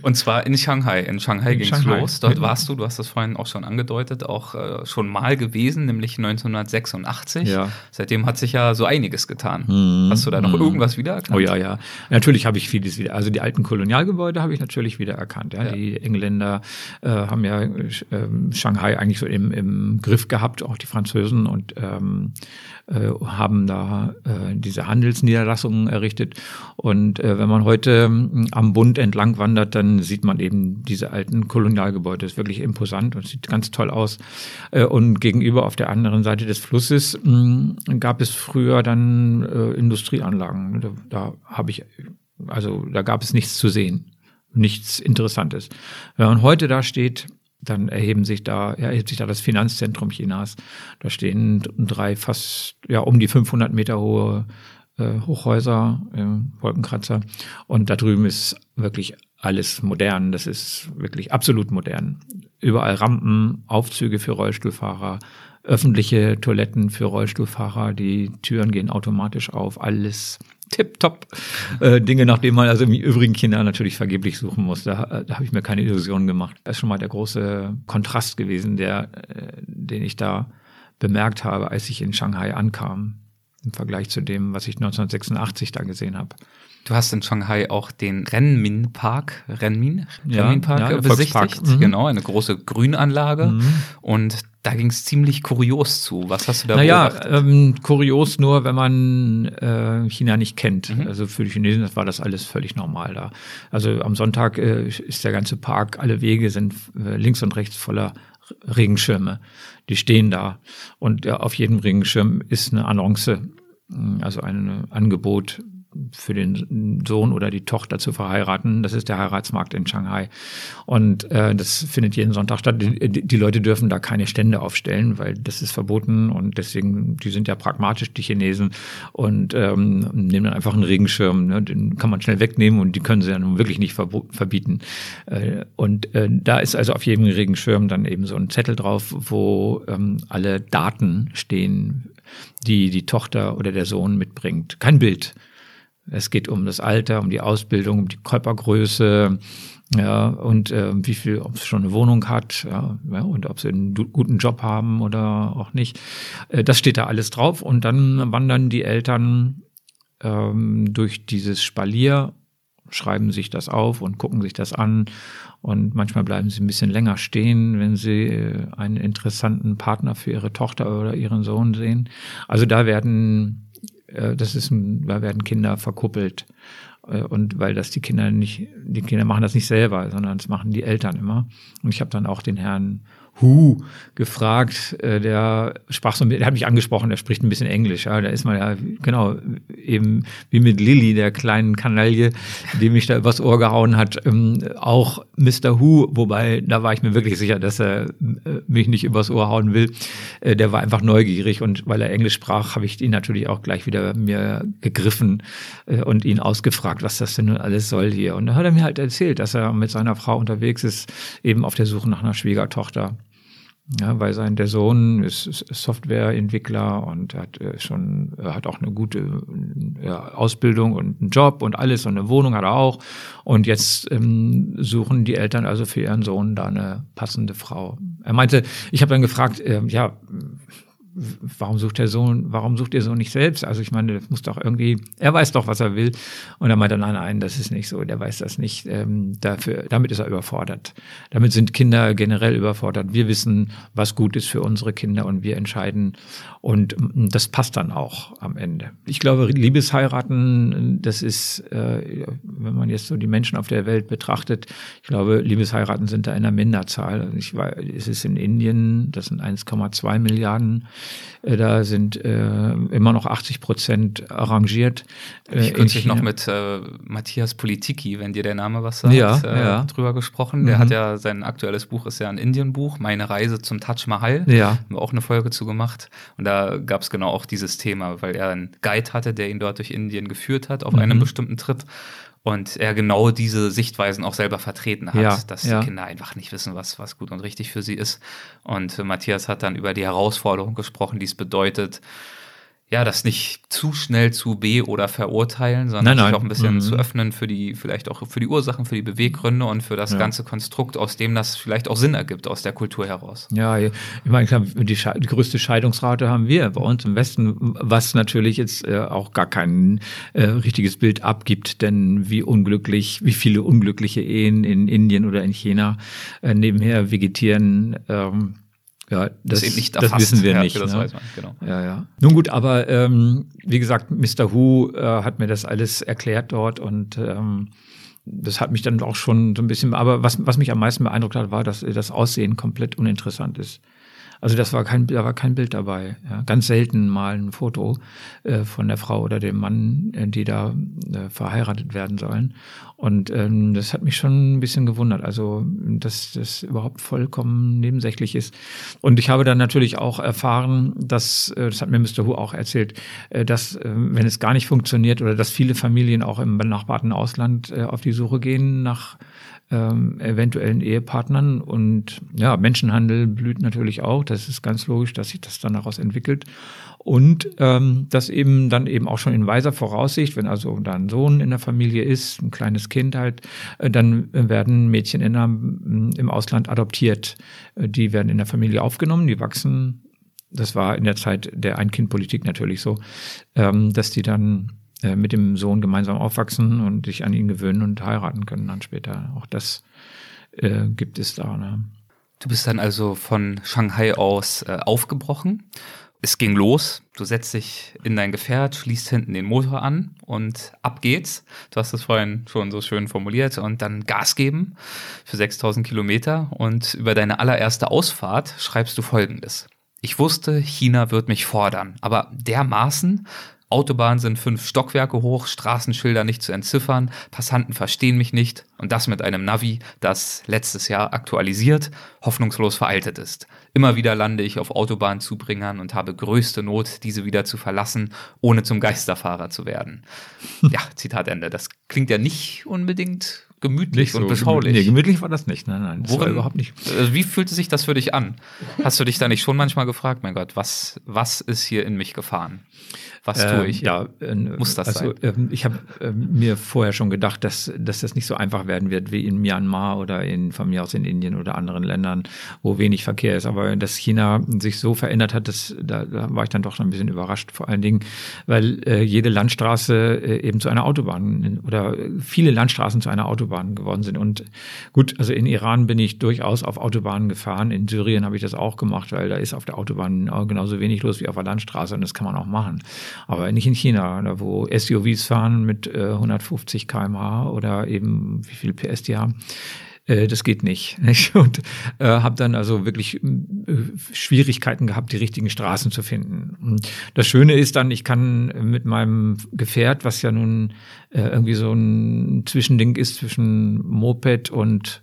Und zwar in Shanghai. In Shanghai ging es los. Dort warst du hast das vorhin auch schon angedeutet, auch schon mal gewesen, nämlich 1986. Ja. Seitdem hat sich ja so einiges getan. Hast du da noch irgendwas wiedererkannt? Oh ja. Natürlich habe ich vieles wieder. Also die alten Kolonialgebäude habe ich natürlich wiedererkannt. Ja. Ja. Die Engländer haben ja Shanghai eigentlich so im Griff gehabt, auch die Französen, und haben da diese Handelsniederlassungen errichtet. Und wenn man heute am Bund entlang wandert, dann sieht man eben diese alten Kolonialgebäude. Das ist wirklich imposant und sieht ganz toll aus. Und gegenüber auf der anderen Seite des Flusses gab es früher dann Industrieanlagen. Da gab es nichts zu sehen, nichts Interessantes. Wenn man heute da steht, dann erhebt sich da das Finanzzentrum Chinas. Da stehen drei um die 500 Meter hohe Hochhäuser, Wolkenkratzer, und da drüben ist wirklich alles modern, das ist wirklich absolut modern. Überall Rampen, Aufzüge für Rollstuhlfahrer, öffentliche Toiletten für Rollstuhlfahrer, die Türen gehen automatisch auf, alles tipptopp. Dinge, nach denen man also im übrigen China natürlich vergeblich suchen muss. Da habe ich mir keine Illusionen gemacht. Das ist schon mal der große Kontrast gewesen, den ich da bemerkt habe, als ich in Shanghai ankam, im Vergleich zu dem, was ich 1986 da gesehen habe. Du hast in Shanghai auch den Renmin Park, Renmin Park besichtigt. Mhm. Genau, eine große Grünanlage. Mhm. Und da ging es ziemlich kurios zu. Was hast du da beobachtet? Naja, kurios nur, wenn man China nicht kennt. Mhm. Also für die Chinesen war das alles völlig normal da. Also am Sonntag ist der ganze Park, alle Wege sind links und rechts voller Regenschirme. Die stehen da. Und auf jedem Regenschirm ist eine Annonce, also ein Angebot für den Sohn oder die Tochter zu verheiraten. Das ist der Heiratsmarkt in Shanghai. Und das findet jeden Sonntag statt. Die Leute dürfen da keine Stände aufstellen, weil das ist verboten. Und deswegen, die sind ja pragmatisch, die Chinesen, und nehmen dann einfach einen Regenschirm. Ne? Den kann man schnell wegnehmen und die können sie ja nun wirklich nicht verbieten. Da ist also auf jedem Regenschirm dann eben so ein Zettel drauf, wo alle Daten stehen, die die Tochter oder der Sohn mitbringt. Kein Bild. Es geht um das Alter, um die Ausbildung, um die Körpergröße, ja, und wie viel, ob es schon eine Wohnung hat, ja, und ob sie einen guten Job haben oder auch nicht. Das steht da alles drauf, und dann wandern die Eltern durch dieses Spalier, schreiben sich das auf und gucken sich das an, und manchmal bleiben sie ein bisschen länger stehen, wenn sie einen interessanten Partner für ihre Tochter oder ihren Sohn sehen. Also da werden Kinder verkuppelt, und weil das die Kinder machen das nicht selber, sondern das machen die Eltern immer. Und ich habe dann auch den Herrn Hu gefragt, der hat mich angesprochen, der spricht ein bisschen Englisch, ja, da ist man ja, genau, eben wie mit Lilly, der kleinen Kanaille, die mich da übers Ohr gehauen hat, auch Mr. Hu, wobei, da war ich mir wirklich sicher, dass er mich nicht übers Ohr hauen will, der war einfach neugierig, und weil er Englisch sprach, habe ich ihn natürlich auch gleich wieder mir gegriffen und ihn ausgefragt, was das denn nun alles soll hier, und da hat er mir halt erzählt, dass er mit seiner Frau unterwegs ist, eben auf der Suche nach einer Schwiegertochter. Ja, weil der Sohn ist Softwareentwickler und hat auch eine gute Ausbildung und einen Job und alles, und eine Wohnung hat er auch. Und jetzt suchen die Eltern also für ihren Sohn da eine passende Frau. Er meinte, ich habe dann gefragt, warum sucht ihr Sohn nicht selbst? Also ich meine, das muss doch irgendwie, er weiß doch, was er will. Und dann meinte er, nein, das ist nicht so, der weiß das nicht. Damit ist er überfordert. Damit sind Kinder generell überfordert. Wir wissen, was gut ist für unsere Kinder, und wir entscheiden. Und das passt dann auch am Ende. Ich glaube, Liebesheiraten, das ist, wenn man jetzt so die Menschen auf der Welt betrachtet, ich glaube, Liebesheiraten sind da in einer Minderzahl. Es ist in Indien, das sind 1,2 Milliarden. Da sind immer noch 80% arrangiert. Ich kürzlich noch mit Matthias Politiki, wenn dir der Name was sagt, drüber gesprochen. Mhm. Der hat ja, sein aktuelles Buch ist ja ein Indien-Buch, Meine Reise zum Taj Mahal. Ja. Haben wir auch eine Folge zu gemacht. Und da gab es genau auch dieses Thema, weil er einen Guide hatte, der ihn dort durch Indien geführt hat, auf einem bestimmten Trip. Und er genau diese Sichtweisen auch selber vertreten hat, dass die Kinder einfach nicht wissen, was gut und richtig für sie ist. Und Matthias hat dann über die Herausforderung gesprochen, die es bedeutet, das nicht zu schnell zu oder verurteilen, sondern sich auch ein bisschen zu öffnen für die, vielleicht auch für die Ursachen, für die Beweggründe und für das ganze Konstrukt, aus dem das vielleicht auch Sinn ergibt, aus der Kultur heraus. Ja, ich meine, die größte Scheidungsrate haben wir bei uns im Westen, was natürlich jetzt auch gar kein richtiges Bild abgibt, denn wie viele unglückliche Ehen in Indien oder in China nebenher vegetieren, das eben nicht erfasst. Das wissen wir nicht. Das weiß man, genau. Nun gut, aber wie gesagt, Mr. Hu hat mir das alles erklärt dort, und das hat mich dann auch schon so ein bisschen, aber was mich am meisten beeindruckt hat, war, dass das Aussehen komplett uninteressant ist. Also da war kein Bild dabei. Ja. Ganz selten mal ein Foto von der Frau oder dem Mann, die da verheiratet werden sollen. Und das hat mich schon ein bisschen gewundert, also dass das überhaupt vollkommen nebensächlich ist. Und ich habe dann natürlich auch erfahren, dass, das hat mir Mr. Hu auch erzählt, dass wenn es gar nicht funktioniert oder dass viele Familien auch im benachbarten Ausland auf die Suche gehen nach eventuellen Ehepartnern. Und Menschenhandel blüht natürlich auch. Das ist ganz logisch, dass sich das dann daraus entwickelt. Und das eben dann eben auch schon in weiser Voraussicht, wenn also da ein Sohn in der Familie ist, ein kleines Kind halt, dann werden Mädchen im Ausland adoptiert. Die werden in der Familie aufgenommen, die wachsen. Das war in der Zeit der Ein-Kind-Politik natürlich so, dass die dann mit dem Sohn gemeinsam aufwachsen und sich an ihn gewöhnen und heiraten können dann später. Auch das gibt es da. Ne? Du bist dann also von Shanghai aus aufgebrochen. Es ging los. Du setzt dich in dein Gefährt, schließt hinten den Motor an und ab geht's. Du hast das vorhin schon so schön formuliert. Und dann Gas geben für 6000 Kilometer. Und über deine allererste Ausfahrt schreibst du Folgendes. Ich wusste, China wird mich fordern, aber dermaßen, Autobahnen sind 5 Stockwerke hoch, Straßenschilder nicht zu entziffern, Passanten verstehen mich nicht und das mit einem Navi, das letztes Jahr aktualisiert, hoffnungslos veraltet ist. Immer wieder lande ich auf Autobahnzubringern und habe größte Not, diese wieder zu verlassen, ohne zum Geisterfahrer zu werden. Ja, Zitat Ende. Das klingt ja nicht unbedingt gemütlich so, und beschaulich. Nee, gemütlich war das nicht. Nein, das war überhaupt nicht. Also wie fühlte sich das für dich an? Hast du dich da nicht schon manchmal gefragt, mein Gott, was ist hier in mich gefahren? Was tue ich? Ja, muss das sein? Ich habe mir vorher schon gedacht, dass das nicht so einfach werden wird wie in Myanmar oder von mir aus in Indien oder anderen Ländern, wo wenig Verkehr ist. Aber dass China sich so verändert hat, da war ich dann doch schon ein bisschen überrascht. Vor allen Dingen, weil jede Landstraße eben zu einer Autobahn oder viele Landstraßen zu einer Autobahn geworden sind. Und gut, also in Iran bin ich durchaus auf Autobahnen gefahren. In Syrien habe ich das auch gemacht, weil da ist auf der Autobahn genauso wenig los wie auf der Landstraße und das kann man auch machen. Aber nicht in China, wo SUVs fahren mit 150 km/h oder eben wie viel PS die haben. Das geht nicht? Und habe dann also wirklich Schwierigkeiten gehabt, die richtigen Straßen zu finden. Und das Schöne ist dann, ich kann mit meinem Gefährt, was ja nun irgendwie so ein Zwischending ist zwischen Moped und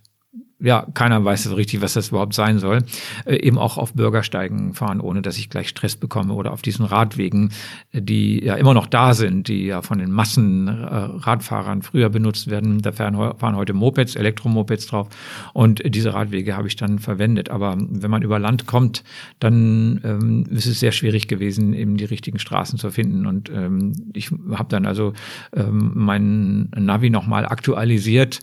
ja, keiner weiß so richtig, was das überhaupt sein soll, eben auch auf Bürgersteigen fahren, ohne dass ich gleich Stress bekomme oder auf diesen Radwegen, die ja immer noch da sind, die ja von den Massenradfahrern früher benutzt werden. Da fahren heute Mopeds, Elektromopeds drauf und diese Radwege habe ich dann verwendet. Aber wenn man über Land kommt, dann ist es sehr schwierig gewesen, eben die richtigen Straßen zu finden. Und ich habe dann also meinen Navi nochmal aktualisiert,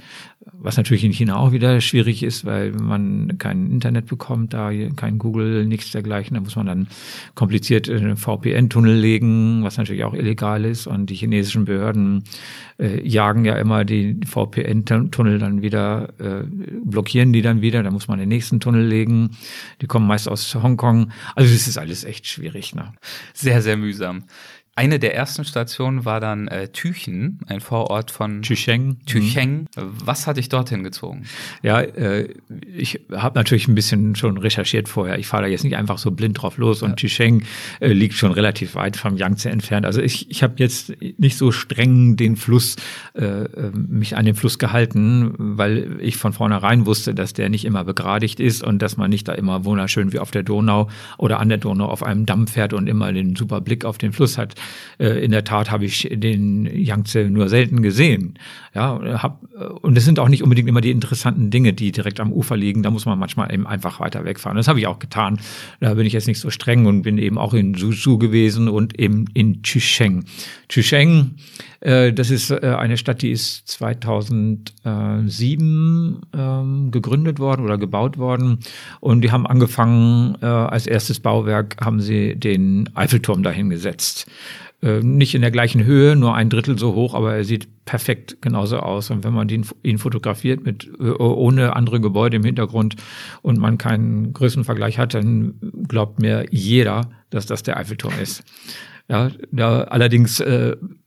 was natürlich in China auch wieder schwierig ist, weil man kein Internet bekommt, da kein Google, nichts dergleichen. Da muss man dann kompliziert einen VPN-Tunnel legen, was natürlich auch illegal ist. Und die chinesischen Behörden jagen ja immer die VPN-Tunnel dann wieder, blockieren die dann wieder. Da muss man den nächsten Tunnel legen. Die kommen meist aus Hongkong. Also das ist alles echt schwierig, ne? Sehr, sehr mühsam. Eine der ersten Stationen war dann Tüchen, ein Vorort von Tücheng. Was hat dich dorthin gezogen? Ja, ich habe natürlich ein bisschen schon recherchiert vorher. Ich fahre da jetzt nicht einfach so blind drauf los. Und ja. Tücheng liegt schon relativ weit vom Yangtze entfernt. Also ich habe jetzt nicht so streng mich an den Fluss gehalten, weil ich von vornherein wusste, dass der nicht immer begradigt ist und dass man nicht da immer wunderschön wie auf der Donau oder an der Donau auf einem Damm fährt und immer den super Blick auf den Fluss hat. In der Tat habe ich den Yangtze nur selten gesehen. Ja, und es sind auch nicht unbedingt immer die interessanten Dinge, die direkt am Ufer liegen. Da muss man manchmal eben einfach weiter wegfahren. Das habe ich auch getan. Da bin ich jetzt nicht so streng und bin eben auch in Suzhou gewesen und eben in Chicheng. Chicheng, das ist eine Stadt, die ist 2007 gegründet worden oder gebaut worden. Und die haben angefangen, als erstes Bauwerk haben sie den Eiffelturm dahingesetzt. Nicht in der gleichen Höhe, nur 1/3 so hoch, aber er sieht perfekt genauso aus. Und wenn man ihn fotografiert ohne andere Gebäude im Hintergrund und man keinen Größenvergleich hat, dann glaubt mir jeder, dass das der Eiffelturm ist. Ja, allerdings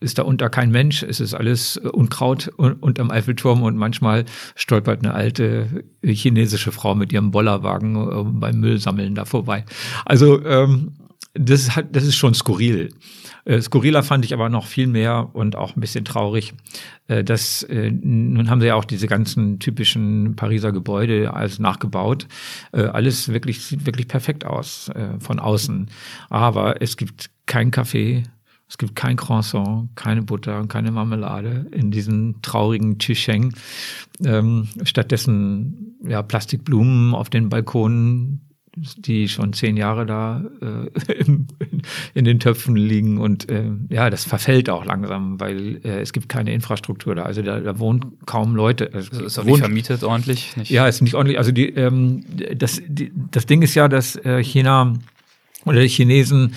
ist da unter kein Mensch, es ist alles Unkraut unterm Eiffelturm und manchmal stolpert eine alte chinesische Frau mit ihrem Bollerwagen beim Müllsammeln da vorbei. Also das ist schon skurril. Skurriler fand ich aber noch viel mehr und auch ein bisschen traurig, dass nun haben sie ja auch diese ganzen typischen Pariser Gebäude alles nachgebaut. Alles sieht wirklich perfekt aus von außen. Aber es gibt kein Kaffee, es gibt kein Croissant, keine Butter und keine Marmelade in diesem traurigen Chicheng. Stattdessen ja Plastikblumen auf den Balkonen, die schon 10 Jahre da in den Töpfen liegen. Und ja, das verfällt auch langsam, weil es gibt keine Infrastruktur da. Also da wohnen kaum Leute. Also ist auch nicht vermietet ordentlich? Nicht? Ja, ist nicht ordentlich. Also das Ding ist ja, dass China oder die Chinesen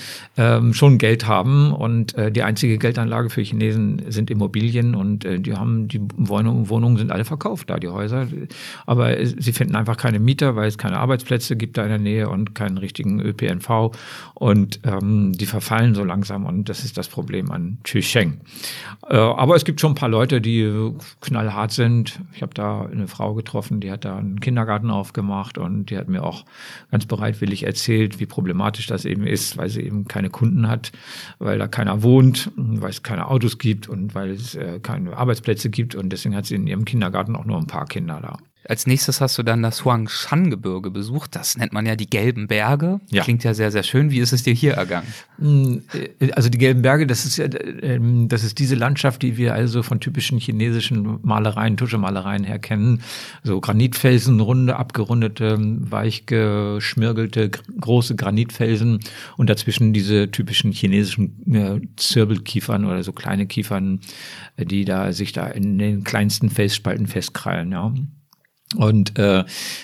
schon Geld haben. Und die einzige Geldanlage für Chinesen sind Immobilien. Und die Wohnungen sind alle verkauft da, die Häuser. Aber sie finden einfach keine Mieter, weil es keine Arbeitsplätze gibt da in der Nähe und keinen richtigen ÖPNV. Und die verfallen so langsam. Und das ist das Problem an Chicheng. Aber es gibt schon ein paar Leute, die knallhart sind. Ich habe da eine Frau getroffen, die hat da einen Kindergarten aufgemacht. Und die hat mir auch ganz bereitwillig erzählt, wie problematisch das eben ist, weil sie eben keine Kunden hat, weil da keiner wohnt, weil es keine Autos gibt und weil es keine Arbeitsplätze gibt, und deswegen hat sie in ihrem Kindergarten auch nur ein paar Kinder da. Als nächstes hast du dann das Huangshan-Gebirge besucht. Das nennt man ja die gelben Berge. Ja. Klingt ja sehr, sehr schön. Wie ist es dir hier ergangen? Also die gelben Berge, das ist diese Landschaft, die wir also von typischen chinesischen Malereien, Tuschemalereien her kennen. So Granitfelsen, runde, abgerundete, weich geschmirgelte, große Granitfelsen und dazwischen diese typischen chinesischen Zirbelkiefern oder so kleine Kiefern, die da sich da in den kleinsten Felsspalten festkrallen, ja. Und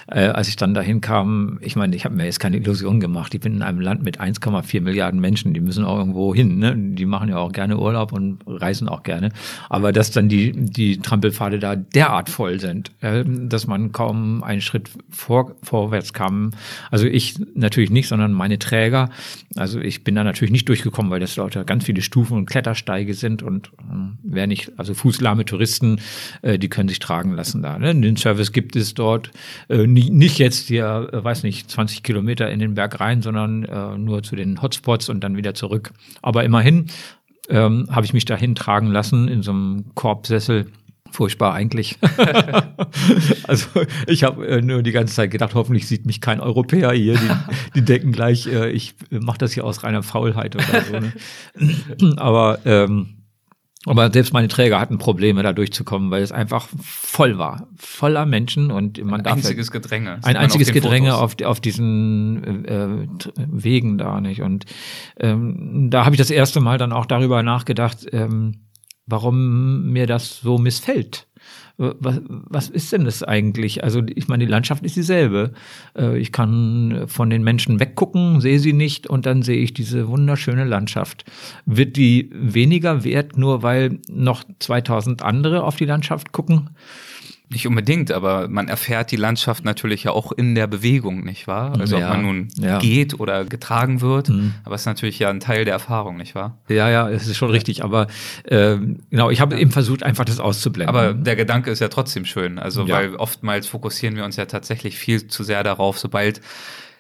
als ich dann dahin kam, ich meine, ich habe mir jetzt keine Illusion gemacht. Ich bin in einem Land mit 1,4 Milliarden Menschen, die müssen auch irgendwo hin, ne? Die machen ja auch gerne Urlaub und reisen auch gerne. Aber dass dann die Trampelpfade da derart voll sind, dass man kaum einen Schritt vorwärts kam. Also ich natürlich nicht, sondern meine Träger. Also ich bin da natürlich nicht durchgekommen, weil das lauter ganz viele Stufen und Klettersteige sind. Und wer nicht, also fußlahme Touristen, die können sich tragen lassen da, ne? Den Service gibt es dort nicht jetzt hier, weiß nicht, 20 Kilometer in den Berg rein, sondern nur zu den Hotspots und dann wieder zurück. Aber immerhin habe ich mich dahin tragen lassen in so einem Korbsessel. Furchtbar eigentlich. Also ich habe nur die ganze Zeit gedacht, hoffentlich sieht mich kein Europäer hier. Die denken gleich, ich mache das hier aus reiner Faulheit oder so. Ne? Aber selbst meine Träger hatten Probleme, da durchzukommen, weil es einfach voll war. Voller Menschen und man darf. Ein einziges Gedränge. Ein einziges Gedränge auf diesen Wegen da, nicht. Und da habe ich das erste Mal dann auch darüber nachgedacht, warum mir das so missfällt. Was ist denn das eigentlich? Also ich meine, die Landschaft ist dieselbe. Ich kann von den Menschen weggucken, sehe sie nicht und dann sehe ich diese wunderschöne Landschaft. Wird die weniger wert, nur weil noch 2000 andere auf die Landschaft gucken? Nicht unbedingt, aber man erfährt die Landschaft natürlich ja auch in der Bewegung, nicht wahr? Also ja, ob man nun geht oder getragen wird, aber es ist natürlich ja ein Teil der Erfahrung, nicht wahr? Ja, es ist schon richtig, aber genau, ich habe eben versucht, einfach das auszublenden. Aber der Gedanke ist ja trotzdem schön, also weil oftmals fokussieren wir uns ja tatsächlich viel zu sehr darauf, sobald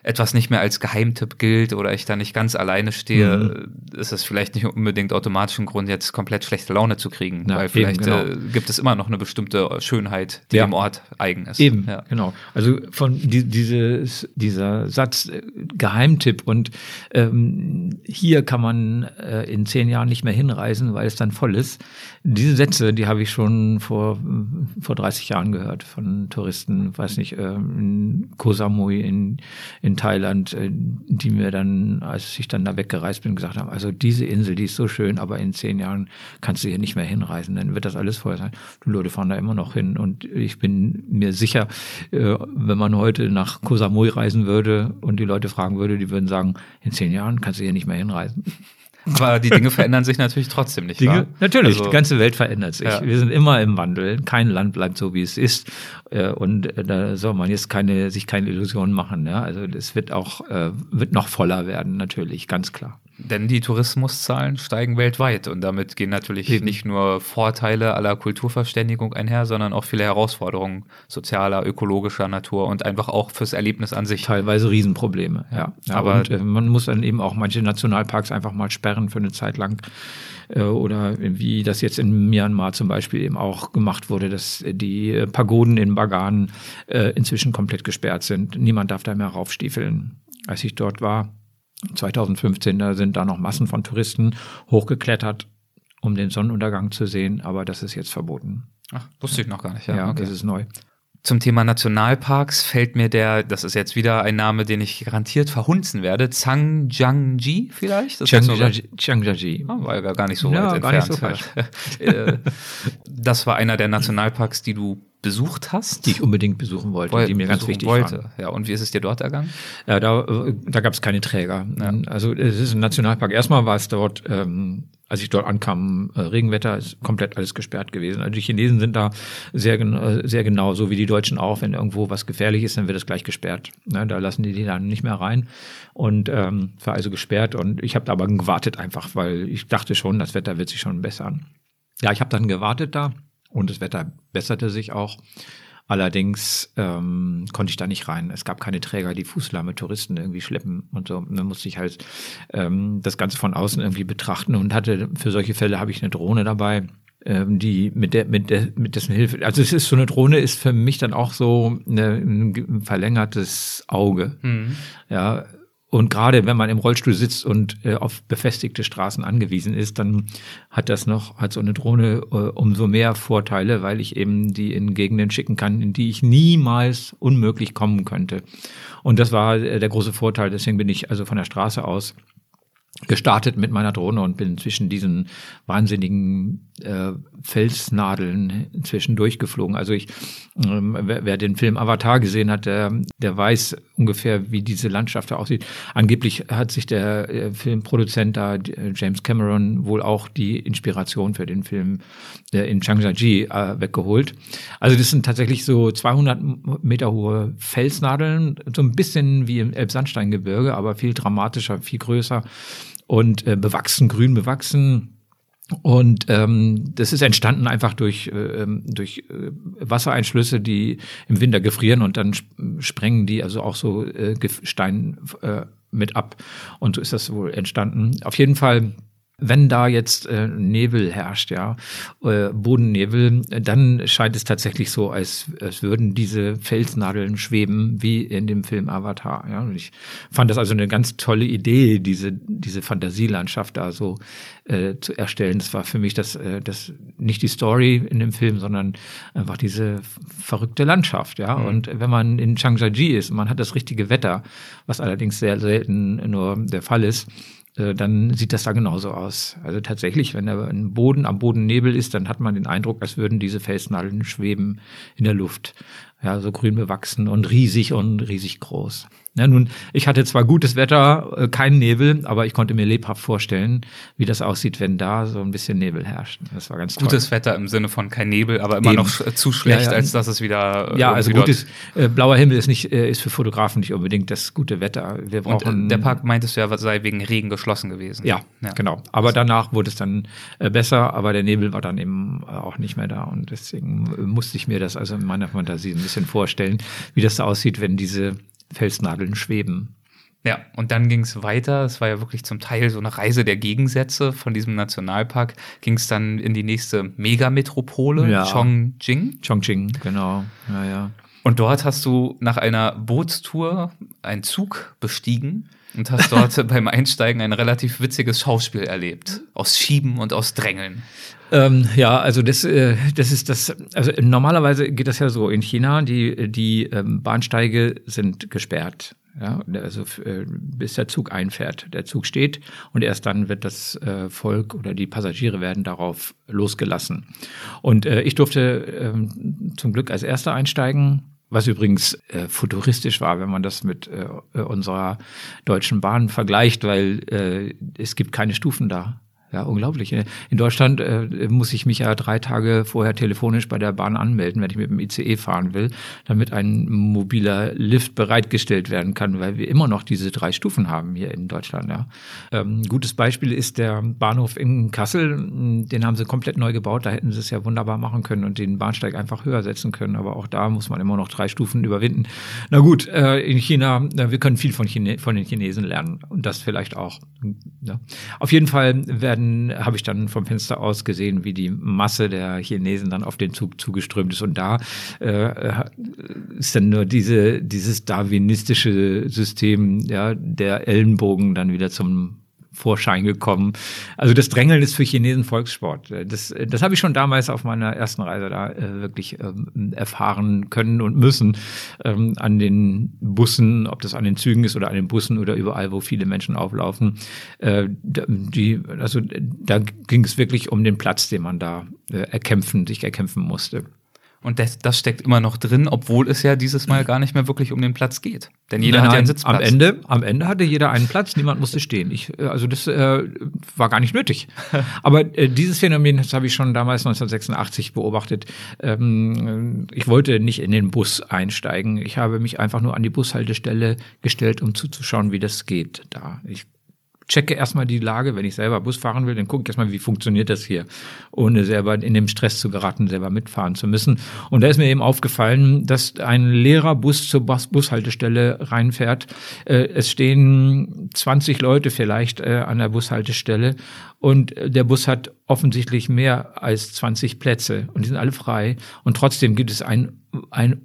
etwas nicht mehr als Geheimtipp gilt oder ich da nicht ganz alleine stehe, ist es vielleicht nicht unbedingt automatisch ein Grund, jetzt komplett schlechte Laune zu kriegen, weil vielleicht gibt es immer noch eine bestimmte Schönheit, die dem Ort eigen ist. Eben, genau. Also von dieser Satz Geheimtipp und hier kann man in 10 Jahren nicht mehr hinreisen, weil es dann voll ist. Diese Sätze, die habe ich schon vor 30 Jahren gehört von Touristen, weiß nicht, in Koh Samui in Thailand, die mir dann, als ich dann da weggereist bin, gesagt haben, also diese Insel, die ist so schön, aber in 10 Jahren kannst du hier nicht mehr hinreisen, dann wird das alles voll sein. Die Leute fahren da immer noch hin und ich bin mir sicher, wenn man heute nach Koh Samui reisen würde und die Leute fragen würde, die würden sagen, in 10 Jahren kannst du hier nicht mehr hinreisen. Aber die Dinge verändern sich natürlich trotzdem, nicht wahr? Natürlich, also, die ganze Welt verändert sich. Ja. Wir sind immer im Wandel. Kein Land bleibt so, wie es ist. Und da soll man jetzt sich keine Illusionen machen. Ja? Also das wird noch voller werden, natürlich, ganz klar. Denn die Tourismuszahlen steigen weltweit und damit gehen natürlich nicht nur Vorteile aller Kulturverständigung einher, sondern auch viele Herausforderungen sozialer, ökologischer Natur und einfach auch fürs Erlebnis an sich. Teilweise Riesenprobleme, ja aber und, man muss dann eben auch manche Nationalparks einfach mal sperren für eine Zeit lang. Oder wie das jetzt in Myanmar zum Beispiel eben auch gemacht wurde, dass die Pagoden in Bagan inzwischen komplett gesperrt sind. Niemand darf da mehr raufstiefeln. Als ich dort war, 2015, da sind da noch Massen von Touristen hochgeklettert, um den Sonnenuntergang zu sehen, aber das ist jetzt verboten. Ach, wusste ich noch gar nicht. Ja, okay. Das ist neu. Zum Thema Nationalparks fällt mir das ist jetzt wieder ein Name, den ich garantiert verhunzen werde, Zhangjiajie vielleicht? Zhangjiajie. War ja gar nicht so weit entfernt. Nicht so das war einer der Nationalparks, die du besucht hast? Die ich unbedingt besuchen wollte, die mir ganz wichtig waren. Ja, und wie ist es dir dort ergangen? Ja, da gab es keine Träger. Ja. Also es ist ein Nationalpark. Erstmal war es dort, als ich dort ankam, Regenwetter, ist komplett alles gesperrt gewesen. Also die Chinesen sind da sehr genau, so wie die Deutschen auch. Wenn irgendwo was gefährlich ist, dann wird es gleich gesperrt. Ne, da lassen die dann nicht mehr rein. Und war also gesperrt. Und ich habe da aber gewartet einfach, weil ich dachte schon, das Wetter wird sich schon bessern. Ja, ich habe dann gewartet da und das Wetter besserte sich auch. Allerdings konnte ich da nicht rein. Es gab keine Träger, die fußlahme Touristen irgendwie schleppen und so. Und dann musste ich halt das Ganze von außen irgendwie betrachten und für solche Fälle habe ich eine Drohne dabei, die mit dessen Hilfe. Also es ist so, eine Drohne ist für mich dann auch so ein verlängertes Auge. Mhm. Ja. Und gerade wenn man im Rollstuhl sitzt und auf befestigte Straßen angewiesen ist, dann hat so eine Drohne umso mehr Vorteile, weil ich eben die in Gegenden schicken kann, in die ich niemals unmöglich kommen könnte. Und das war der große Vorteil. Deswegen bin ich also von der Straße aus gestartet mit meiner Drohne und bin zwischen diesen wahnsinnigen Felsnadeln zwischendurch geflogen. Also wer den Film Avatar gesehen hat, der weiß ungefähr, wie diese Landschaft da aussieht. Angeblich hat sich der Filmproduzent da, James Cameron, wohl auch die Inspiration für den Film in Zhangjiajie weggeholt. Also das sind tatsächlich so 200 Meter hohe Felsnadeln, so ein bisschen wie im Elbsandsteingebirge, aber viel dramatischer, viel größer. Und grün bewachsen. Und das ist entstanden einfach durch Wassereinschlüsse, die im Winter gefrieren und dann sprengen die also auch so Stein mit ab. Und so ist das wohl entstanden. Auf jeden Fall, wenn da jetzt Nebel herrscht, Bodennebel, dann scheint es tatsächlich so, als würden diese Felsnadeln schweben, wie in dem Film Avatar. Ja? Und ich fand das also eine ganz tolle Idee, diese Fantasielandschaft da so zu erstellen. Das war für mich das nicht die Story in dem Film, sondern einfach diese verrückte Landschaft. Ja? Mhm. Und wenn man in Zhangjiajie ist, man hat das richtige Wetter, was allerdings sehr selten nur der Fall ist, dann sieht das da genauso aus. Also tatsächlich, wenn da am Boden Nebel ist, dann hat man den Eindruck, als würden diese Felsnadeln schweben in der Luft. Ja, so grün bewachsen und riesig groß. Ja, nun, ich hatte zwar gutes Wetter, keinen Nebel, aber ich konnte mir lebhaft vorstellen, wie das aussieht, wenn da so ein bisschen Nebel herrscht. Das war ganz toll. Gutes Wetter im Sinne von kein Nebel, aber immer eben noch zu schlecht, als dass es wieder. Ja, also gutes blauer Himmel ist für Fotografen nicht unbedingt das gute Wetter. Wir brauchen. Der Park, meintest du ja, sei wegen Regen geschlossen gewesen. Ja, genau. Aber danach wurde es dann besser, aber der Nebel war dann eben auch nicht mehr da und deswegen musste ich mir das also in meiner Fantasie ein bisschen vorstellen, wie das da aussieht, wenn diese Felsnadeln schweben. Ja, und dann ging es weiter. Es war ja wirklich zum Teil so eine Reise der Gegensätze. Von diesem Nationalpark ging es dann in die nächste Megametropole, Chongqing. Chongqing, genau. Ja. Und dort hast du nach einer Bootstour einen Zug bestiegen und hast dort beim Einsteigen ein relativ witziges Schauspiel erlebt. Aus Schieben und aus Drängeln. Also das ist das. Also normalerweise geht das ja so in China. Die Bahnsteige sind gesperrt. Ja, also bis der Zug einfährt. Der Zug steht und erst dann wird das Volk oder die Passagiere werden darauf losgelassen. Und ich durfte zum Glück als Erster einsteigen. Was übrigens futuristisch war, wenn man das mit unserer Deutschen Bahn vergleicht, weil es gibt keine Stufen da. Ja, unglaublich. In Deutschland muss ich mich ja 3 Tage vorher telefonisch bei der Bahn anmelden, wenn ich mit dem ICE fahren will, damit ein mobiler Lift bereitgestellt werden kann, weil wir immer noch diese 3 Stufen haben hier in Deutschland. Ja. Gutes Beispiel ist der Bahnhof in Kassel. Den haben sie komplett neu gebaut. Da hätten sie es ja wunderbar machen können und den Bahnsteig einfach höher setzen können. Aber auch da muss man immer noch 3 Stufen überwinden. Na gut, in China, wir können viel von den Chinesen lernen und das vielleicht auch. Ja. Auf jeden Fall habe ich dann vom Fenster aus gesehen, wie die Masse der Chinesen dann auf den Zug zugeströmt ist. Und da ist dann nur dieses darwinistische System, ja, der Ellenbogen dann wieder zum Vorschein gekommen. Also das Drängeln ist für Chinesen Volkssport. Das habe ich schon damals auf meiner ersten Reise da wirklich erfahren können und müssen, an den Bussen, ob das an den Zügen ist oder an den Bussen oder überall, wo viele Menschen auflaufen. Da ging es wirklich um den Platz, den man da sich erkämpfen musste. Und das steckt immer noch drin, obwohl es ja dieses Mal gar nicht mehr wirklich um den Platz geht. Denn jeder hat ja einen Sitzplatz. Am Ende hatte jeder einen Platz, niemand musste stehen. Das war gar nicht nötig. Aber dieses Phänomen, das habe ich schon damals 1986 beobachtet. Ich wollte nicht in den Bus einsteigen. Ich habe mich einfach nur an die Bushaltestelle gestellt, um zuzuschauen, wie das geht da. Ich checke erstmal die Lage, wenn ich selber Bus fahren will, dann gucke ich erstmal, wie funktioniert das hier, ohne selber in dem Stress zu geraten, selber mitfahren zu müssen. Und da ist mir eben aufgefallen, dass ein leerer Bus zur Bushaltestelle reinfährt. Es stehen 20 Leute vielleicht an der Bushaltestelle und der Bus hat offensichtlich mehr als 20 Plätze und die sind alle frei. Und trotzdem gibt es ein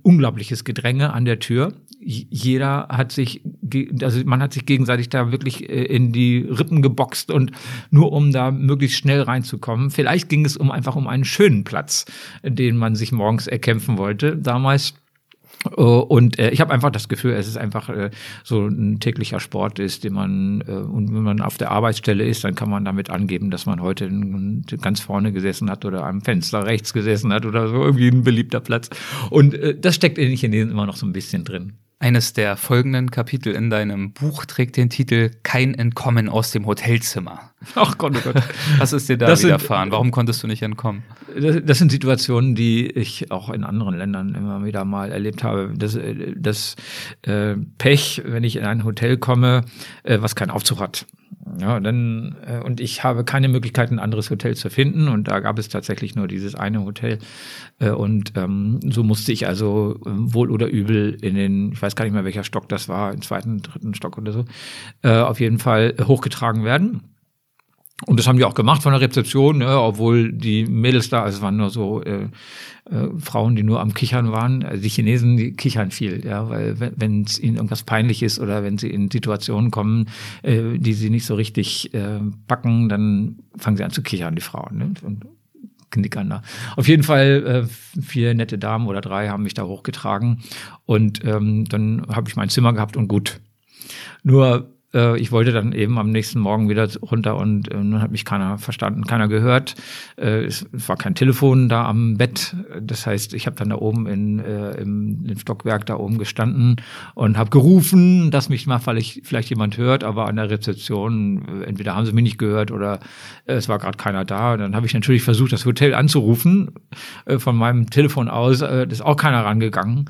unglaubliches Gedränge an der Tür. Man hat sich gegenseitig da wirklich in die Rippen geboxt und nur um da möglichst schnell reinzukommen. Vielleicht ging es einfach um einen schönen Platz, den man sich morgens erkämpfen wollte damals. Und ich habe einfach das Gefühl, es ist einfach so ein täglicher Sport ist, den man, und wenn man auf der Arbeitsstelle ist, dann kann man damit angeben, dass man heute ganz vorne gesessen hat oder am Fenster rechts gesessen hat oder so, irgendwie ein beliebter Platz. Und das steckt in den Chinesen immer noch so ein bisschen drin. Eines der folgenden Kapitel in deinem Buch trägt den Titel Kein Entkommen aus dem Hotelzimmer. Ach Gott, oh Gott. Was ist dir da widerfahren? Warum konntest du nicht entkommen? Das sind Situationen, die ich auch in anderen Ländern immer wieder mal erlebt habe. Das Pech, wenn ich in ein Hotel komme, was keinen Aufzug hat. Ja, und ich habe keine Möglichkeit, ein anderes Hotel zu finden. Und da gab es tatsächlich nur dieses eine Hotel. Und so musste ich also wohl oder übel ich weiß gar nicht mehr, welcher Stock das war, im zweiten, dritten Stock oder so, auf jeden Fall hochgetragen werden. Und das haben die auch gemacht von der Rezeption, ne, obwohl die Mädels da, also es waren nur so Frauen, die nur am Kichern waren. Also die Chinesen, die kichern viel, ja, weil wenn es ihnen irgendwas peinlich ist oder wenn sie in Situationen kommen, die sie nicht so richtig packen, dann fangen sie an zu kichern, die Frauen, ne? Und knickern da. Auf jeden Fall 4 nette Damen oder 3 haben mich da hochgetragen und dann habe ich mein Zimmer gehabt und gut. Nur ich wollte dann eben am nächsten Morgen wieder runter und dann hat mich keiner verstanden, keiner gehört. Es war kein Telefon da am Bett. Das heißt, ich habe dann da oben im Stockwerk da oben gestanden und habe gerufen, dass mich mal vielleicht jemand hört, aber an der Rezeption, entweder haben sie mich nicht gehört oder es war gerade keiner da. Und dann habe ich natürlich versucht, das Hotel anzurufen von meinem Telefon aus. Da ist auch keiner rangegangen.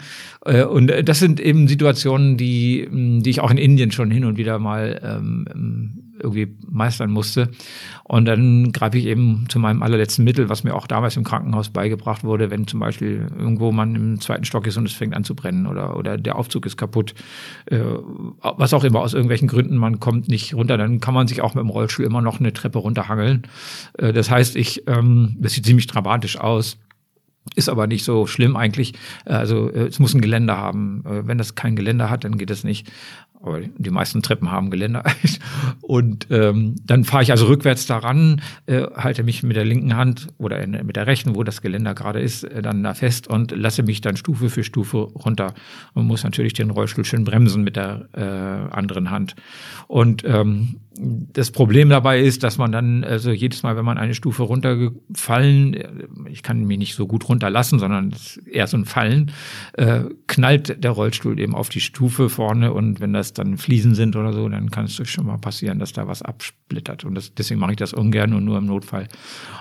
Und das sind eben Situationen, die ich auch in Indien schon hin und wieder mal irgendwie meistern musste. Und dann greife ich eben zu meinem allerletzten Mittel, was mir auch damals im Krankenhaus beigebracht wurde, wenn zum Beispiel irgendwo man im zweiten Stock ist und es fängt an zu brennen oder der Aufzug ist kaputt, was auch immer, aus irgendwelchen Gründen, man kommt nicht runter, dann kann man sich auch mit dem Rollstuhl immer noch eine Treppe runterhangeln. Das heißt, das sieht ziemlich dramatisch aus, ist aber nicht so schlimm eigentlich. Also es muss ein Geländer haben. Wenn das kein Geländer hat, dann geht das nicht. Aber die meisten Treppen haben Geländer. Und dann fahre ich also rückwärts daran, halte mich mit der linken Hand oder mit der rechten, wo das Geländer gerade ist, dann da fest und lasse mich dann Stufe für Stufe runter. Man muss natürlich den Rollstuhl schön bremsen mit der anderen Hand. Und das Problem dabei ist, dass man dann, also jedes Mal, wenn man eine Stufe runtergefallen, ich kann mich nicht so gut runterlassen, sondern eher so ein Fallen, knallt der Rollstuhl eben auf die Stufe vorne und wenn das dann Fliesen sind oder so, dann kann es schon mal passieren, dass da was absplittert und deswegen mache ich das ungern und nur im Notfall.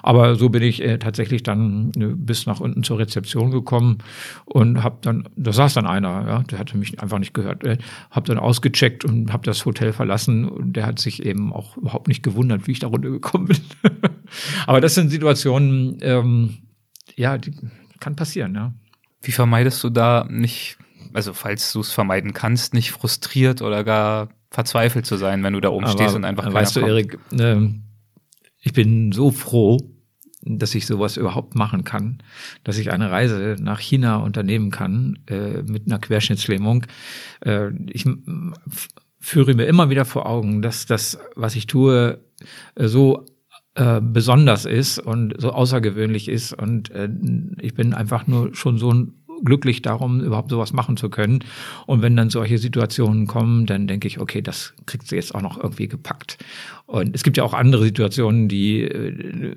Aber so bin ich tatsächlich dann bis nach unten zur Rezeption gekommen und da saß dann einer, ja, der hatte mich einfach nicht gehört, habe dann ausgecheckt und habe das Hotel verlassen und der hat sich eben auch überhaupt nicht gewundert, wie ich da runtergekommen bin. Aber das sind Situationen, die kann passieren, ja. Wie vermeidest du da nicht, also falls du es vermeiden kannst, nicht frustriert oder gar verzweifelt zu sein, wenn du da oben stehst und einfach keiner weißt kommt? Weißt du, Erik, ich bin so froh, dass ich sowas überhaupt machen kann, dass ich eine Reise nach China unternehmen kann mit einer Querschnittslähmung. Ich führe mir immer wieder vor Augen, dass das, was ich tue, so besonders ist und so außergewöhnlich ist. Und ich bin einfach nur schon so glücklich darum, überhaupt sowas machen zu können. Und wenn dann solche Situationen kommen, dann denke ich, okay, das kriegt sie jetzt auch noch irgendwie gepackt. Und es gibt ja auch andere Situationen, die,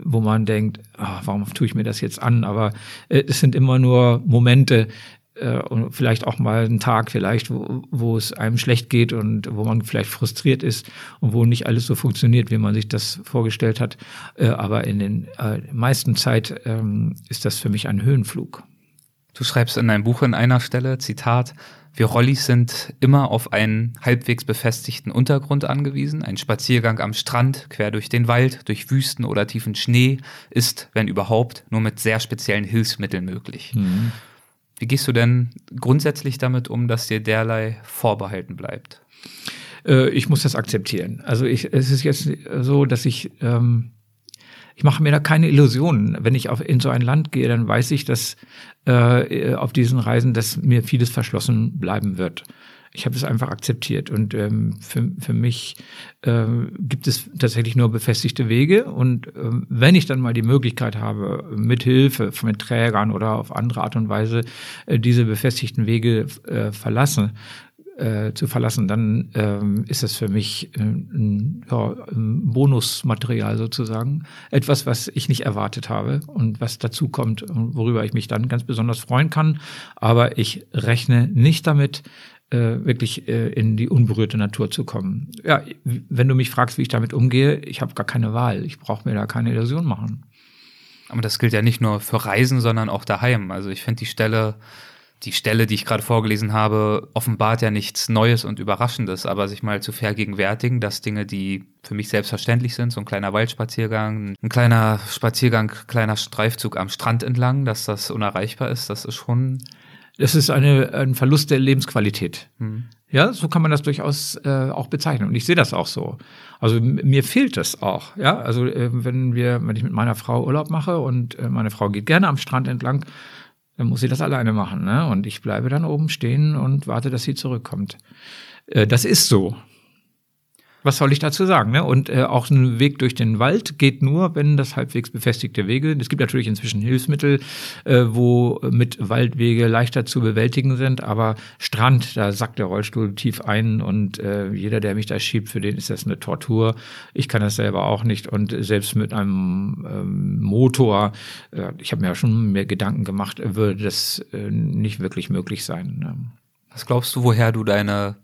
wo man denkt, warum tue ich mir das jetzt an? Aber es sind immer nur Momente, und vielleicht auch mal einen Tag, vielleicht, wo es einem schlecht geht und wo man vielleicht frustriert ist und wo nicht alles so funktioniert, wie man sich das vorgestellt hat. Aber in den meisten Zeit ist das für mich ein Höhenflug. Du schreibst in deinem Buch an einer Stelle, Zitat, wir Rollis sind immer auf einen halbwegs befestigten Untergrund angewiesen. Ein Spaziergang am Strand, quer durch den Wald, durch Wüsten oder tiefen Schnee ist, wenn überhaupt, nur mit sehr speziellen Hilfsmitteln möglich. Mhm. Wie gehst du denn grundsätzlich damit um, dass dir derlei vorbehalten bleibt? Ich muss das akzeptieren. Also es ist jetzt so, dass ich mache mir da keine Illusionen. Wenn ich in so ein Land gehe, dann weiß ich, dass auf diesen Reisen, dass mir vieles verschlossen bleiben wird. Ich habe es einfach akzeptiert und für mich gibt es tatsächlich nur befestigte Wege und wenn ich dann mal die Möglichkeit habe, mit Hilfe von Trägern oder auf andere Art und Weise diese befestigten Wege zu verlassen, dann ist das für mich ein Bonusmaterial sozusagen. Etwas, was ich nicht erwartet habe und was dazu kommt und worüber ich mich dann ganz besonders freuen kann. Aber ich rechne nicht damit, wirklich in die unberührte Natur zu kommen. Ja, wenn du mich fragst, wie ich damit umgehe, ich habe gar keine Wahl. Ich brauche mir da keine Illusion machen. Aber das gilt ja nicht nur für Reisen, sondern auch daheim. Also ich finde die Stelle, die ich gerade vorgelesen habe, offenbart ja nichts Neues und Überraschendes, aber sich mal zu vergegenwärtigen, dass Dinge, die für mich selbstverständlich sind, so ein kleiner Waldspaziergang, kleiner Streifzug am Strand entlang, dass das unerreichbar ist, das ist schon... Das ist ein Verlust der Lebensqualität. Mhm. Ja, so kann man das durchaus auch bezeichnen. Und ich sehe das auch so. Also mir fehlt das auch. Ja, also wenn ich mit meiner Frau Urlaub mache und meine Frau geht gerne am Strand entlang, dann muss sie das alleine machen, ne? Und ich bleibe dann oben stehen und warte, dass sie zurückkommt. Das ist so. Was soll ich dazu sagen, ne? Und auch ein Weg durch den Wald geht nur, wenn das halbwegs befestigte Wege, es gibt natürlich inzwischen Hilfsmittel, wo mit Waldwege leichter zu bewältigen sind, aber Strand, da sackt der Rollstuhl tief ein und jeder, der mich da schiebt, für den ist das eine Tortur. Ich kann das selber auch nicht und selbst mit einem Motor, ich habe mir ja schon mehr Gedanken gemacht, würde das nicht wirklich möglich sein, ne? Was glaubst du, woher du deine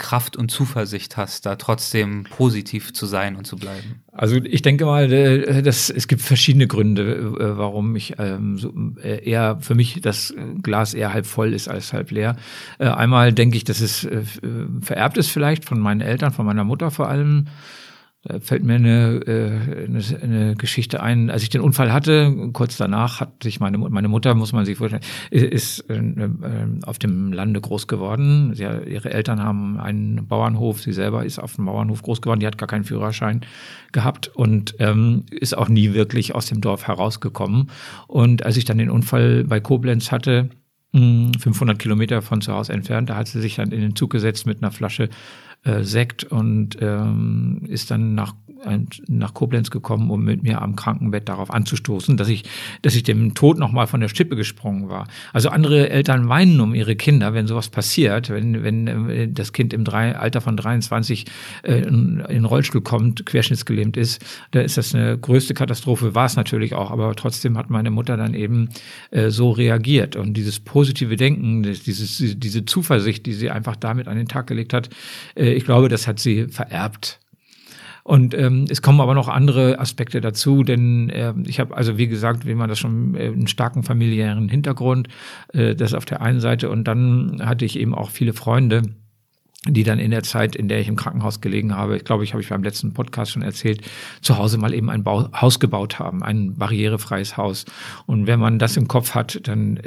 Kraft und Zuversicht hast, da trotzdem positiv zu sein und zu bleiben? Also ich denke mal, es gibt verschiedene Gründe, warum ich eher für mich das Glas eher halb voll ist als halb leer. Einmal denke ich, dass es vererbt ist vielleicht von meinen Eltern, von meiner Mutter vor allem. Da fällt mir eine Geschichte ein. Als ich den Unfall hatte, kurz danach hat sich meine Mutter, muss man sich vorstellen, ist auf dem Lande groß geworden. Ihre Eltern haben einen Bauernhof, sie selber ist auf dem Bauernhof groß geworden. Die hat gar keinen Führerschein gehabt und ist auch nie wirklich aus dem Dorf herausgekommen. Und als ich dann den Unfall bei Koblenz hatte, 500 Kilometer von zu Hause entfernt, da hat sie sich dann in den Zug gesetzt mit einer Flasche Sekt und ist dann nach Koblenz gekommen, um mit mir am Krankenbett darauf anzustoßen, dass ich dem Tod nochmal von der Schippe gesprungen war. Also andere Eltern weinen um ihre Kinder, wenn sowas passiert, wenn das Kind im Alter von 23 in den Rollstuhl kommt, querschnittsgelähmt ist, da ist das eine größte Katastrophe, war es natürlich auch, aber trotzdem hat meine Mutter dann eben so reagiert und dieses positive Denken, diese Zuversicht, die sie einfach damit an den Tag gelegt hat, ich glaube, das hat sie vererbt. Und es kommen aber noch andere Aspekte dazu, denn ich habe, also wie gesagt, wie man das schon, einen starken familiären Hintergrund, das auf der einen Seite. Und dann hatte ich eben auch viele Freunde, die dann in der Zeit, in der ich im Krankenhaus gelegen habe, ich glaube, habe ich beim letzten Podcast schon erzählt, zu Hause mal eben ein Haus gebaut haben, ein barrierefreies Haus. Und wenn man das im Kopf hat, dann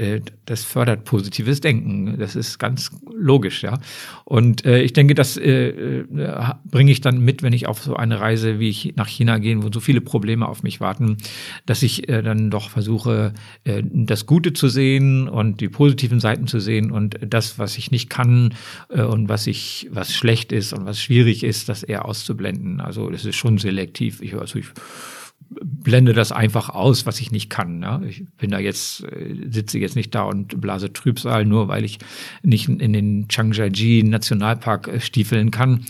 das fördert positives Denken. Das ist ganz logisch, ja. Und ich denke, das bringe ich dann mit, wenn ich auf so eine Reise, wie ich nach China gehe, wo so viele Probleme auf mich warten, dass ich dann doch versuche, das Gute zu sehen und die positiven Seiten zu sehen und das, was ich nicht kann und was ich wirklich was schlecht ist und was schwierig ist, das eher auszublenden. Also das ist schon selektiv. Ich blende das einfach aus, was ich nicht kann. Ne? Ich bin da jetzt, sitze jetzt nicht da und blase Trübsal, nur weil ich nicht in den Zhangjiajie Nationalpark stiefeln kann.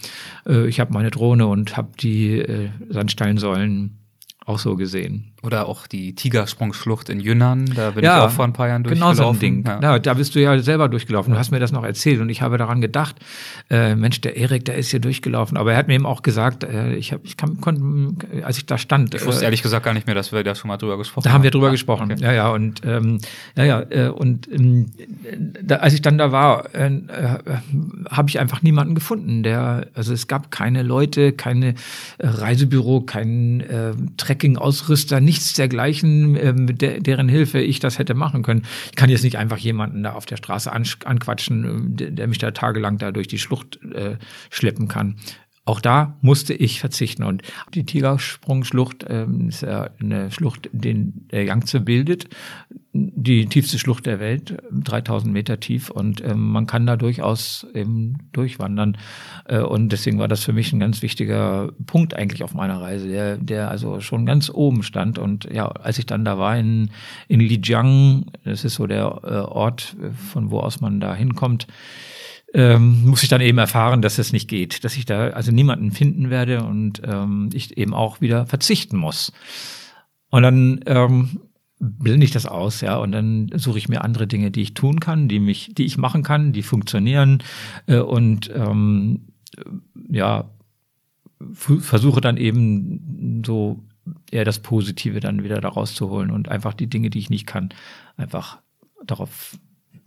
Ich habe meine Drohne und habe die Sandsteinsäulen auch so gesehen. Oder auch die Tigersprungschlucht in Yunnan, da bin ich auch vor ein paar Jahren durchgelaufen. Genau so ein Ding. Ja. Ja, da bist du ja selber durchgelaufen. Du hast mir das noch erzählt und ich habe daran gedacht, Mensch, der Erik, der ist hier durchgelaufen. Aber er hat mir eben auch gesagt, als ich da stand. Ich wusste ehrlich gesagt gar nicht mehr, dass wir da schon mal drüber gesprochen haben. Da haben wir drüber gesprochen. Okay. Ja, und als ich dann da war, habe ich einfach niemanden gefunden. Es gab keine Leute, keine Reisebüro, keinen Trekking-Ausrüster, nichts dergleichen, mit deren Hilfe ich das hätte machen können. Ich kann jetzt nicht einfach jemanden da auf der Straße anquatschen, der mich da tagelang da durch die Schlucht schleppen kann. Auch da musste ich verzichten. Und die Tigersprungschlucht ist ja eine Schlucht, den der Yangtze bildet. Die tiefste Schlucht der Welt, 3000 Meter tief. Und man kann da durchaus eben durchwandern. Und deswegen war das für mich ein ganz wichtiger Punkt eigentlich auf meiner Reise, der also schon ganz oben stand. Und ja, als ich dann da war in Lijiang, das ist so der Ort, von wo aus man da hinkommt, muss ich dann eben erfahren, dass es nicht geht, dass ich da also niemanden finden werde und ich eben auch wieder verzichten muss. Und dann blende ich das aus, ja, und dann suche ich mir andere Dinge, die ich tun kann, die ich machen kann, die funktionieren versuche dann eben so eher das Positive dann wieder da rauszuholen und einfach die Dinge, die ich nicht kann, einfach darauf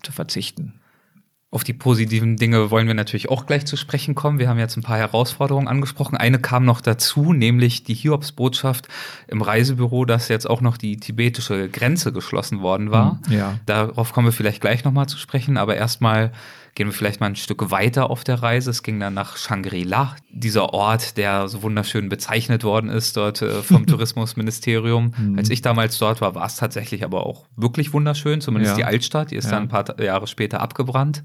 zu verzichten. Auf die positiven Dinge wollen wir natürlich auch gleich zu sprechen kommen. Wir haben jetzt ein paar Herausforderungen angesprochen. Eine kam noch dazu, nämlich die Hiobsbotschaft im Reisebüro, dass jetzt auch noch die tibetische Grenze geschlossen worden war. Ja. Darauf kommen wir vielleicht gleich nochmal zu sprechen. Aber erstmal gehen wir vielleicht mal ein Stück weiter auf der Reise. Es ging dann nach Shangri-La, dieser Ort, der so wunderschön bezeichnet worden ist dort vom Tourismusministerium. Als ich damals dort war, war es tatsächlich aber auch wirklich wunderschön, zumindest die Altstadt. Die ist dann ein paar Jahre später abgebrannt,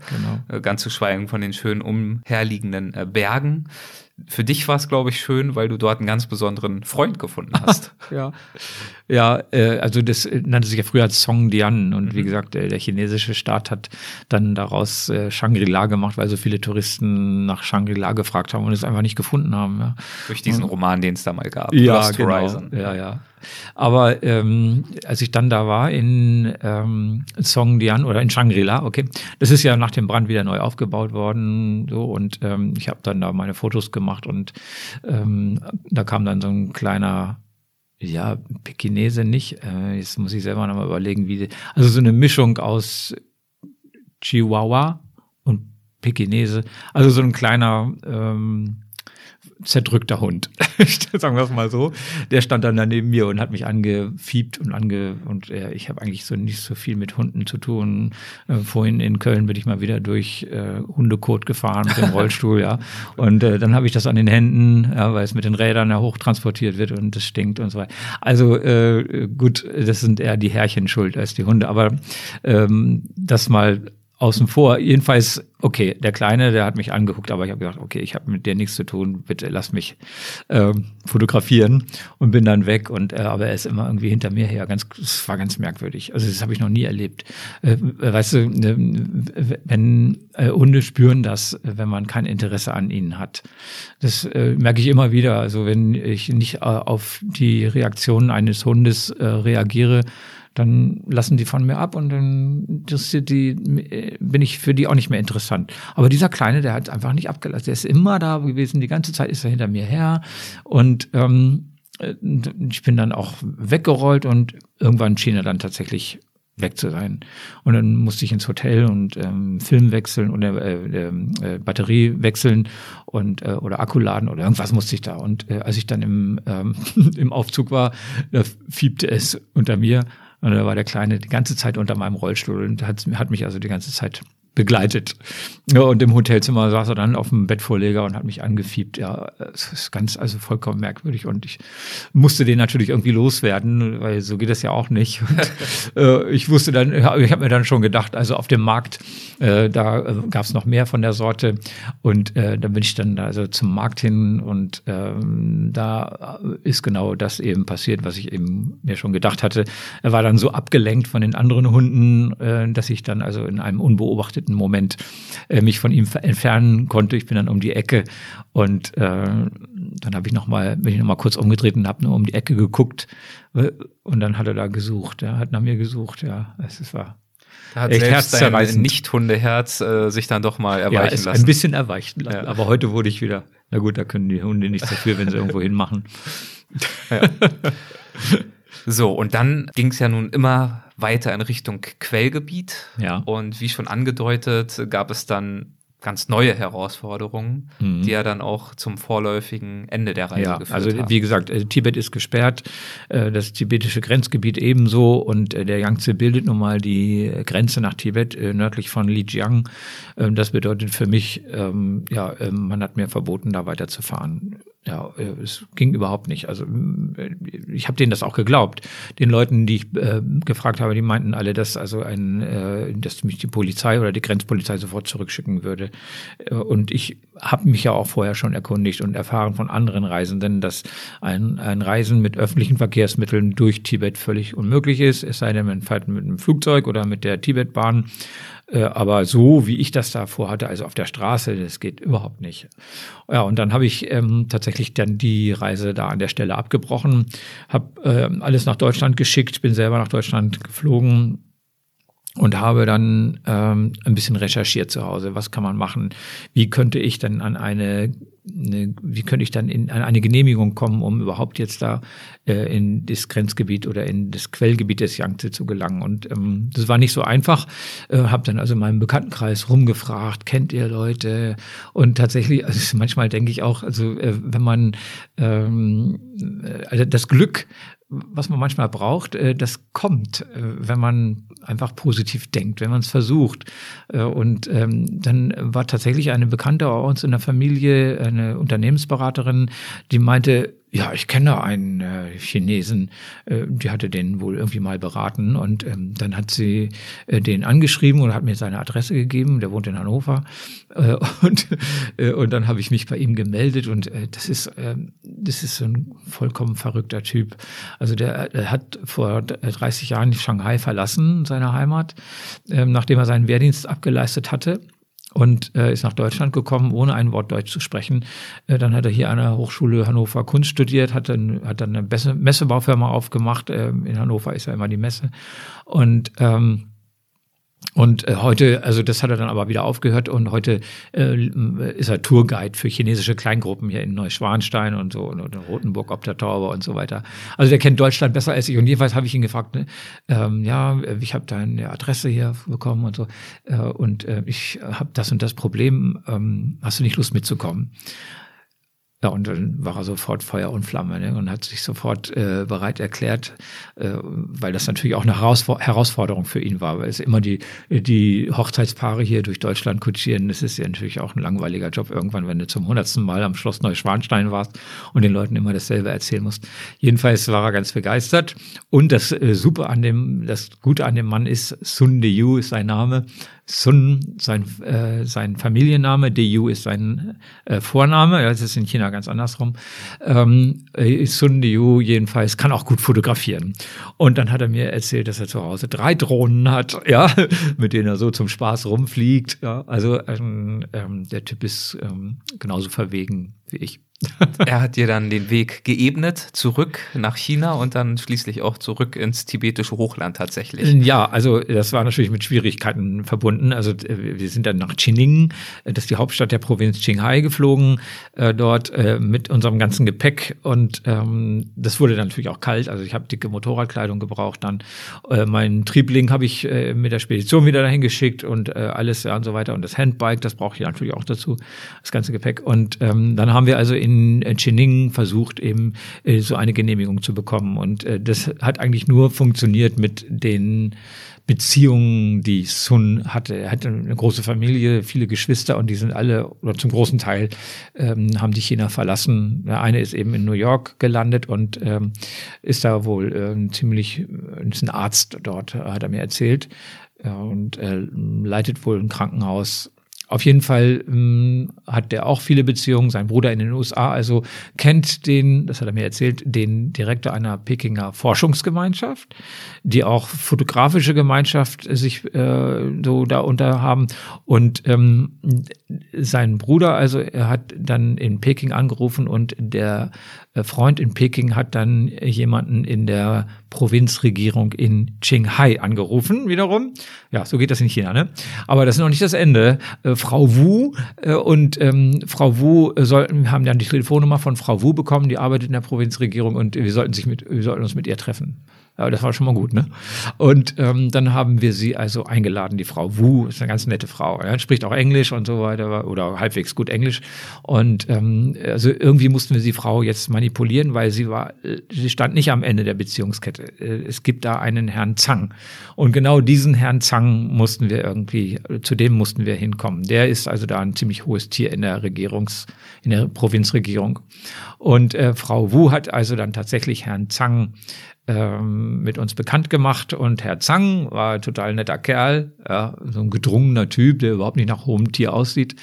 ganz zu schweigen von den schönen umherliegenden Bergen. Für dich war es, glaube ich, schön, weil du dort einen ganz besonderen Freund gefunden hast. Also das nannte sich ja früher Songdian und wie gesagt, der chinesische Staat hat dann daraus Shangri-La gemacht, weil so viele Touristen nach Shangri-La gefragt haben und es einfach nicht gefunden haben. Ja. Durch diesen Roman, den es da mal gab, Lost Horizon. Ja, ja. Aber als ich dann da war in Songdian oder in Shangri-La, das ist ja nach dem Brand wieder neu aufgebaut worden, so, und ich habe dann da meine Fotos gemacht und da kam dann so ein kleiner, Pekinese nicht, jetzt muss ich selber nochmal überlegen, also so eine Mischung aus Chihuahua und Pekinese, also so ein kleiner zerdrückter Hund, sagen wir es mal so, der stand dann neben mir und hat mich angefiebt und ich habe eigentlich so nicht so viel mit Hunden zu tun. Vorhin in Köln bin ich mal wieder durch Hundekot gefahren mit dem Rollstuhl, und dann habe ich das an den Händen, weil es mit den Rädern ja hochtransportiert wird und es stinkt und so weiter. Also gut, das sind eher die Herrchen schuld als die Hunde, aber das mal außen vor. Jedenfalls, der Kleine, der hat mich angeguckt, aber ich habe gedacht, ich habe mit dir nichts zu tun, bitte lass mich fotografieren, und bin dann weg. Aber er ist immer irgendwie hinter mir her. Es war ganz merkwürdig. Also das habe ich noch nie erlebt. Weißt du, Hunde spüren das, wenn man kein Interesse an ihnen hat. Das merke ich immer wieder. Also wenn ich nicht auf die Reaktionen eines Hundes reagiere, dann lassen die von mir ab und dann bin ich für die auch nicht mehr interessant. Aber dieser Kleine, der hat einfach nicht abgelassen. Der ist immer da gewesen, die ganze Zeit ist er hinter mir her. Und ich bin dann auch weggerollt und irgendwann schien er dann tatsächlich weg zu sein. Und dann musste ich ins Hotel und Film wechseln oder Batterie wechseln oder Akku laden oder irgendwas musste ich da. Und als ich dann im Aufzug war, da fiebte es unter mir. Und da war der Kleine die ganze Zeit unter meinem Rollstuhl und hat mich also die ganze Zeit begleitet. Ja, und im Hotelzimmer saß er dann auf dem Bettvorleger und hat mich angefiebt. Ja, es ist ganz, also vollkommen merkwürdig. Und ich musste den natürlich irgendwie loswerden, weil so geht das ja auch nicht. Und, ich wusste dann, ich habe mir dann schon gedacht, also auf dem Markt, da gab es noch mehr von der Sorte. Und da bin ich dann also zum Markt hin und da ist genau das eben passiert, was ich eben mir schon gedacht hatte. Er war dann so abgelenkt von den anderen Hunden, dass ich dann also in einem unbeobachteten Moment mich von ihm entfernen konnte. Ich bin dann um die Ecke und dann bin ich noch mal kurz umgedreht und habe nur um die Ecke geguckt und dann hat er da gesucht. Er hat nach mir gesucht, ja, es war. Da hat selbst sein Nicht-Hundeherz sich dann doch mal erweichen lassen. Ja, ein bisschen erweichen lassen, ja. Aber heute wurde ich wieder, na gut, da können die Hunde nichts dafür, wenn sie irgendwo hinmachen. Ja. So, und dann ging es ja nun immer weiter in Richtung Quellgebiet. Ja. Und wie schon angedeutet, gab es dann ganz neue Herausforderungen, die ja dann auch zum vorläufigen Ende der Reise geführt haben. Also wie gesagt, Tibet ist gesperrt, das tibetische Grenzgebiet ebenso und der Yangtze bildet nun mal die Grenze nach Tibet nördlich von Lijiang. Das bedeutet für mich, man hat mir verboten, da weiterzufahren. Ja, es ging überhaupt nicht. Also ich habe denen das auch geglaubt. Den Leuten, die ich gefragt habe, die meinten alle, dass dass mich die Polizei oder die Grenzpolizei sofort zurückschicken würde. Und ich habe mich ja auch vorher schon erkundigt und erfahren von anderen Reisenden, dass ein Reisen mit öffentlichen Verkehrsmitteln durch Tibet völlig unmöglich ist, es sei denn, man fährt mit einem Flugzeug oder mit der Tibetbahn. Aber so, wie ich das da vorhatte, also auf der Straße, das geht überhaupt nicht. Ja, und dann habe ich tatsächlich dann die Reise da an der Stelle abgebrochen, habe alles nach Deutschland geschickt, bin selber nach Deutschland geflogen und habe dann ein bisschen recherchiert zu Hause. Was kann man machen? Wie könnte ich dann an eine Genehmigung kommen, um überhaupt jetzt da in das Grenzgebiet oder in das Quellgebiet des Yangtze zu gelangen? Und das war nicht so einfach. Habe dann also in meinem Bekanntenkreis rumgefragt, kennt ihr Leute? Und tatsächlich, also manchmal denke ich auch, also wenn man das Glück, was man manchmal braucht, das kommt, wenn man einfach positiv denkt, wenn man es versucht. Und dann war tatsächlich eine Bekannte bei uns in der Familie, eine Unternehmensberaterin, die meinte, ja, ich kenne da einen Chinesen, die hatte den wohl irgendwie mal beraten und dann hat sie den angeschrieben und hat mir seine Adresse gegeben, der wohnt in Hannover und dann habe ich mich bei ihm gemeldet und das ist so ein vollkommen verrückter Typ. Also der hat vor 30 Jahren Shanghai verlassen, seine Heimat, nachdem er seinen Wehrdienst abgeleistet hatte. Und ist nach Deutschland gekommen, ohne ein Wort Deutsch zu sprechen. Dann hat er hier an der Hochschule Hannover Kunst studiert, hat dann eine Messebaufirma aufgemacht. In Hannover ist ja immer die Messe. Und heute, also das hat er dann aber wieder aufgehört und heute ist er Tourguide für chinesische Kleingruppen hier in Neuschwanstein und so und in Rothenburg ob der Tauber und so weiter. Also der kennt Deutschland besser als ich und jedenfalls habe ich ihn gefragt, ne? Ich habe deine Adresse hier bekommen und so ich habe das und das Problem, hast du nicht Lust mitzukommen? Ja, und dann war er sofort Feuer und Flamme, ne? Und hat sich sofort bereit erklärt, weil das natürlich auch eine Herausforderung für ihn war, weil es immer die Hochzeitspaare hier durch Deutschland kutschieren, das ist ja natürlich auch ein langweiliger Job irgendwann, wenn du zum 100. Mal am Schloss Neuschwanstein warst und den Leuten immer dasselbe erzählen musst. Jedenfalls war er ganz begeistert und das Gute an dem Mann ist, Sun De Yu ist sein Name, Sun sein Familienname, De Yu ist sein Vorname, das ist in China ganz andersrum. Sun Liu jedenfalls kann auch gut fotografieren. Und dann hat er mir erzählt, dass er zu Hause 3 Drohnen hat, ja, mit denen er so zum Spaß rumfliegt. Ja. Also der Typ ist genauso verwegen wie ich. Er hat dir dann den Weg geebnet, zurück nach China und dann schließlich auch zurück ins tibetische Hochland tatsächlich. Ja, also das war natürlich mit Schwierigkeiten verbunden. Also wir sind dann nach Chicheng, das ist die Hauptstadt der Provinz Qinghai, geflogen, dort mit unserem ganzen Gepäck und das wurde dann natürlich auch kalt. Also ich habe dicke Motorradkleidung gebraucht, dann meinen Triebling habe ich mit der Spedition wieder dahin geschickt und alles ja, und so weiter und das Handbike, das brauche ich natürlich auch dazu, das ganze Gepäck. Und dann haben wir also in in Chicheng versucht, eben so eine Genehmigung zu bekommen. Und das hat eigentlich nur funktioniert mit den Beziehungen, die Sun hatte. Er hatte eine große Familie, viele Geschwister, und die sind alle, oder zum großen Teil, haben die China verlassen. Der eine ist eben in New York gelandet und ist da wohl ist ein Arzt dort, hat er mir erzählt, und leitet wohl ein Krankenhaus. Auf jeden Fall hat der auch viele Beziehungen, sein Bruder in den USA, also kennt den, das hat er mir erzählt, den Direktor einer Pekinger Forschungsgemeinschaft, die auch fotografische Gemeinschaft sich so da unter haben. Und sein Bruder, also er hat dann in Peking angerufen und der Freund in Peking hat dann jemanden in der Provinzregierung in Qinghai angerufen, wiederum. Ja, so geht das in China, ne? Aber das ist noch nicht das Ende. Frau Wu Frau Wu haben dann die Telefonnummer von Frau Wu bekommen, die arbeitet in der Provinzregierung und wir sollten uns mit ihr treffen. Ja, das war schon mal gut, ne? Und dann haben wir sie also eingeladen, die Frau Wu, ist eine ganz nette Frau, ja? Spricht auch Englisch und so weiter oder halbwegs gut Englisch. Und also irgendwie mussten wir die Frau jetzt manipulieren, weil sie stand nicht am Ende der Beziehungskette. Es gibt da einen Herrn Zhang. Und genau diesen Herrn Zhang mussten wir zu dem mussten wir hinkommen. Der ist also da ein ziemlich hohes Tier in der in der Provinzregierung. Und Frau Wu hat also dann tatsächlich Herrn Zhang mit uns bekannt gemacht und Herr Zhang war ein total netter Kerl, ja, so ein gedrungener Typ, der überhaupt nicht nach hohem Tier aussieht,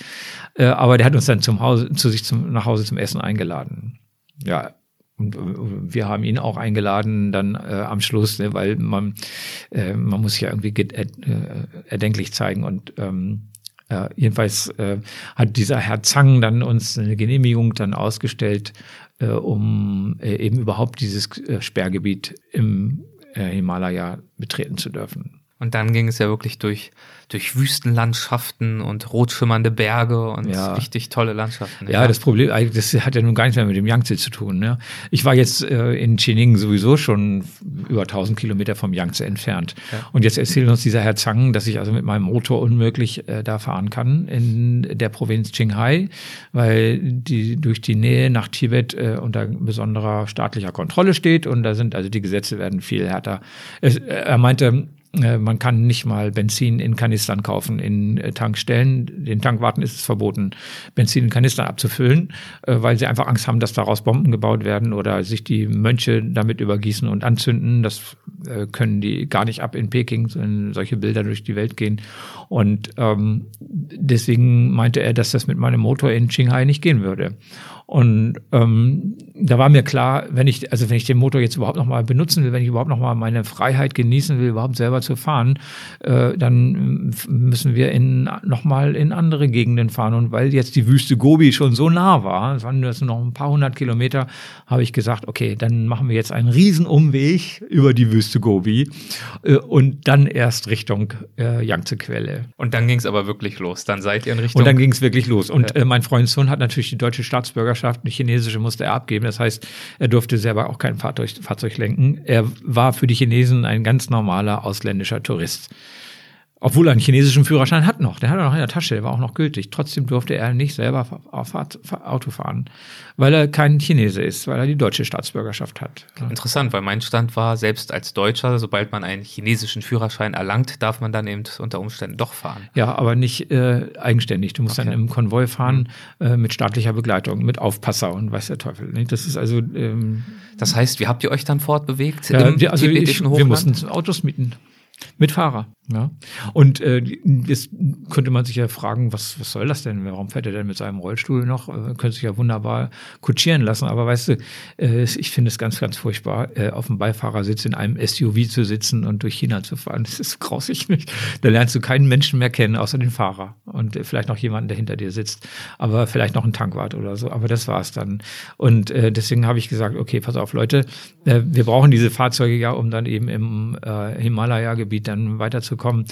aber der hat uns dann nach Hause zum Essen eingeladen. Ja, und wir haben ihn auch eingeladen dann am Schluss, ne, weil man muss sich ja irgendwie erdenklich zeigen und jedenfalls hat dieser Herr Zhang dann uns eine Genehmigung dann ausgestellt, um eben überhaupt dieses Sperrgebiet im Himalaya betreten zu dürfen. Und dann ging es ja wirklich durch Wüstenlandschaften und rotschimmernde Berge und richtig tolle Landschaften. Ja, das Problem, das hat ja nun gar nichts mehr mit dem Yangtze zu tun, ne? Ich war jetzt in Chicheng sowieso schon über 1000 Kilometer vom Yangtze entfernt. Ja. Und jetzt erzählt uns dieser Herr Zhang, dass ich also mit meinem Motor unmöglich da fahren kann in der Provinz Qinghai, weil die durch die Nähe nach Tibet unter besonderer staatlicher Kontrolle steht und da sind also die Gesetze werden viel härter. Er meinte, man kann nicht mal Benzin in Kanistern kaufen, in Tankstellen. Den Tankwarten ist es verboten, Benzin in Kanistern abzufüllen, weil sie einfach Angst haben, dass daraus Bomben gebaut werden oder sich die Mönche damit übergießen und anzünden. Das können die gar nicht ab in Peking, wenn solche Bilder durch die Welt gehen. Und deswegen meinte er, dass das mit meinem Motor in Qinghai nicht gehen würde. Und da war mir klar, wenn ich den Motor jetzt überhaupt nochmal benutzen will, wenn ich überhaupt nochmal meine Freiheit genießen will, überhaupt selber zu fahren, dann müssen wir nochmal in andere Gegenden fahren. Und weil jetzt die Wüste Gobi schon so nah war, es waren nur noch ein paar hundert Kilometer, habe ich gesagt, okay, dann machen wir jetzt einen Riesenumweg über die Wüste Gobi und dann erst Richtung Yangtze-Quelle. Und dann ging es aber wirklich los, dann seid ihr in Richtung... Und dann ging es wirklich los. Und mein Freund Sun hat natürlich die deutsche Staatsbürgerschaft, eine chinesische musste er abgeben. Das heißt, er durfte selber auch kein Fahrzeug lenken. Er war für die Chinesen ein ganz normaler ausländischer Tourist. Obwohl er einen chinesischen Führerschein hat noch. Der hat er noch in der Tasche, der war auch noch gültig. Trotzdem durfte er nicht selber Auto fahren, weil er kein Chinese ist, weil er die deutsche Staatsbürgerschaft hat. Interessant, weil mein Stand war, selbst als Deutscher, sobald man einen chinesischen Führerschein erlangt, darf man dann eben unter Umständen doch fahren. Ja, aber nicht eigenständig. Du musst dann im Konvoi fahren, mit staatlicher Begleitung, mit Aufpasser und weiß der Teufel. Ne? Das ist also... das heißt, wie habt ihr euch dann fortbewegt? Wir mussten Autos mieten. Mit Fahrer, ja. Und jetzt könnte man sich ja fragen, was soll das denn? Warum fährt er denn mit seinem Rollstuhl noch? Könnte sich ja wunderbar kutschieren lassen. Aber weißt du, ich finde es ganz, ganz furchtbar, auf dem Beifahrersitz in einem SUV zu sitzen und durch China zu fahren. Das ist grausig nicht. Da lernst du keinen Menschen mehr kennen, außer den Fahrer. Und vielleicht noch jemanden, der hinter dir sitzt. Aber vielleicht noch einen Tankwart oder so. Aber das war's dann. Und deswegen habe ich gesagt, okay, pass auf, Leute. Wir brauchen diese Fahrzeuge ja, um dann eben im Himalaya-Gebiet dann weiterzukommen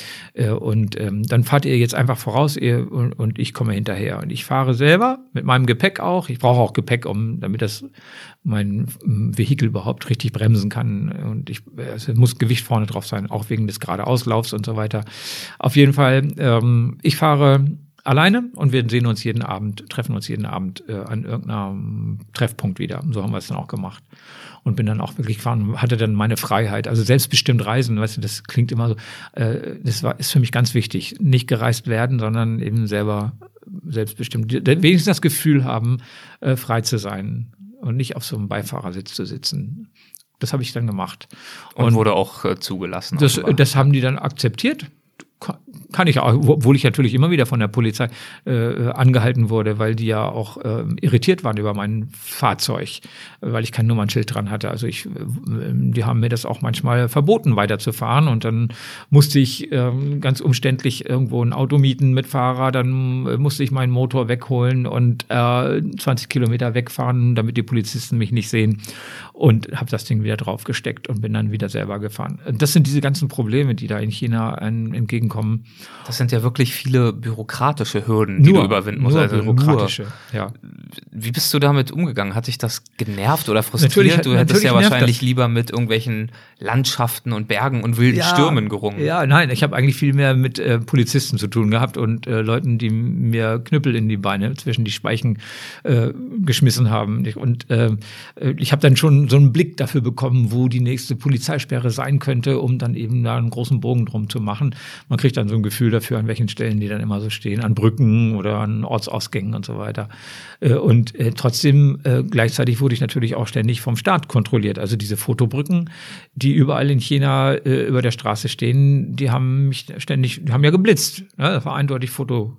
und dann fahrt ihr jetzt einfach voraus und ich komme hinterher und ich fahre selber mit meinem Gepäck auch. Ich brauche auch Gepäck, damit das mein Vehikel überhaupt richtig bremsen kann und es muss Gewicht vorne drauf sein, auch wegen des Geradeauslaufs und so weiter. Auf jeden Fall, ich fahre alleine und wir sehen uns jeden Abend, treffen uns jeden Abend an irgendeinem Treffpunkt wieder. Und so haben wir es dann auch gemacht. Und bin dann auch wirklich gefahren und hatte dann meine Freiheit. Also selbstbestimmt reisen, weißt du, das klingt immer so. Das ist für mich ganz wichtig. Nicht gereist werden, sondern eben selber selbstbestimmt. Wenigstens das Gefühl haben, frei zu sein und nicht auf so einem Beifahrersitz zu sitzen. Das habe ich dann gemacht. Und wurde auch zugelassen. Das haben die dann akzeptiert. Kann ich auch, obwohl ich natürlich immer wieder von der Polizei angehalten wurde, weil die ja auch irritiert waren über mein Fahrzeug, weil ich kein Nummernschild dran hatte. Also die haben mir das auch manchmal verboten, weiterzufahren. Und dann musste ich ganz umständlich irgendwo ein Auto mieten mit Fahrer. Dann musste ich meinen Motor wegholen und 20 Kilometer wegfahren, damit die Polizisten mich nicht sehen. Und habe das Ding wieder draufgesteckt und bin dann wieder selber gefahren. Das sind diese ganzen Probleme, die da in China entgegenkommen. Das sind ja wirklich viele bürokratische Hürden, die du überwinden musst. Also bürokratische, ja. Wie bist du damit umgegangen? Hat dich das genervt oder frustriert? Du hättest ja wahrscheinlich lieber mit irgendwelchen Landschaften und Bergen und wilden Stürmen gerungen. Ja, nein, ich habe eigentlich viel mehr mit Polizisten zu tun gehabt und Leuten, die mir Knüppel in die Beine zwischen die Speichen geschmissen haben. Und ich habe dann schon so einen Blick dafür bekommen, wo die nächste Polizeisperre sein könnte, um dann eben da einen großen Bogen drum zu machen. Man kriegt dann so ein Gefühl dafür, an welchen Stellen die dann immer so stehen, an Brücken oder an Ortsausgängen und so weiter. Und trotzdem, gleichzeitig wurde ich natürlich auch ständig vom Staat kontrolliert. Also diese Fotobrücken, die überall in China über der Straße stehen, die haben mich ständig, die haben ja geblitzt. Ne? Das war eindeutig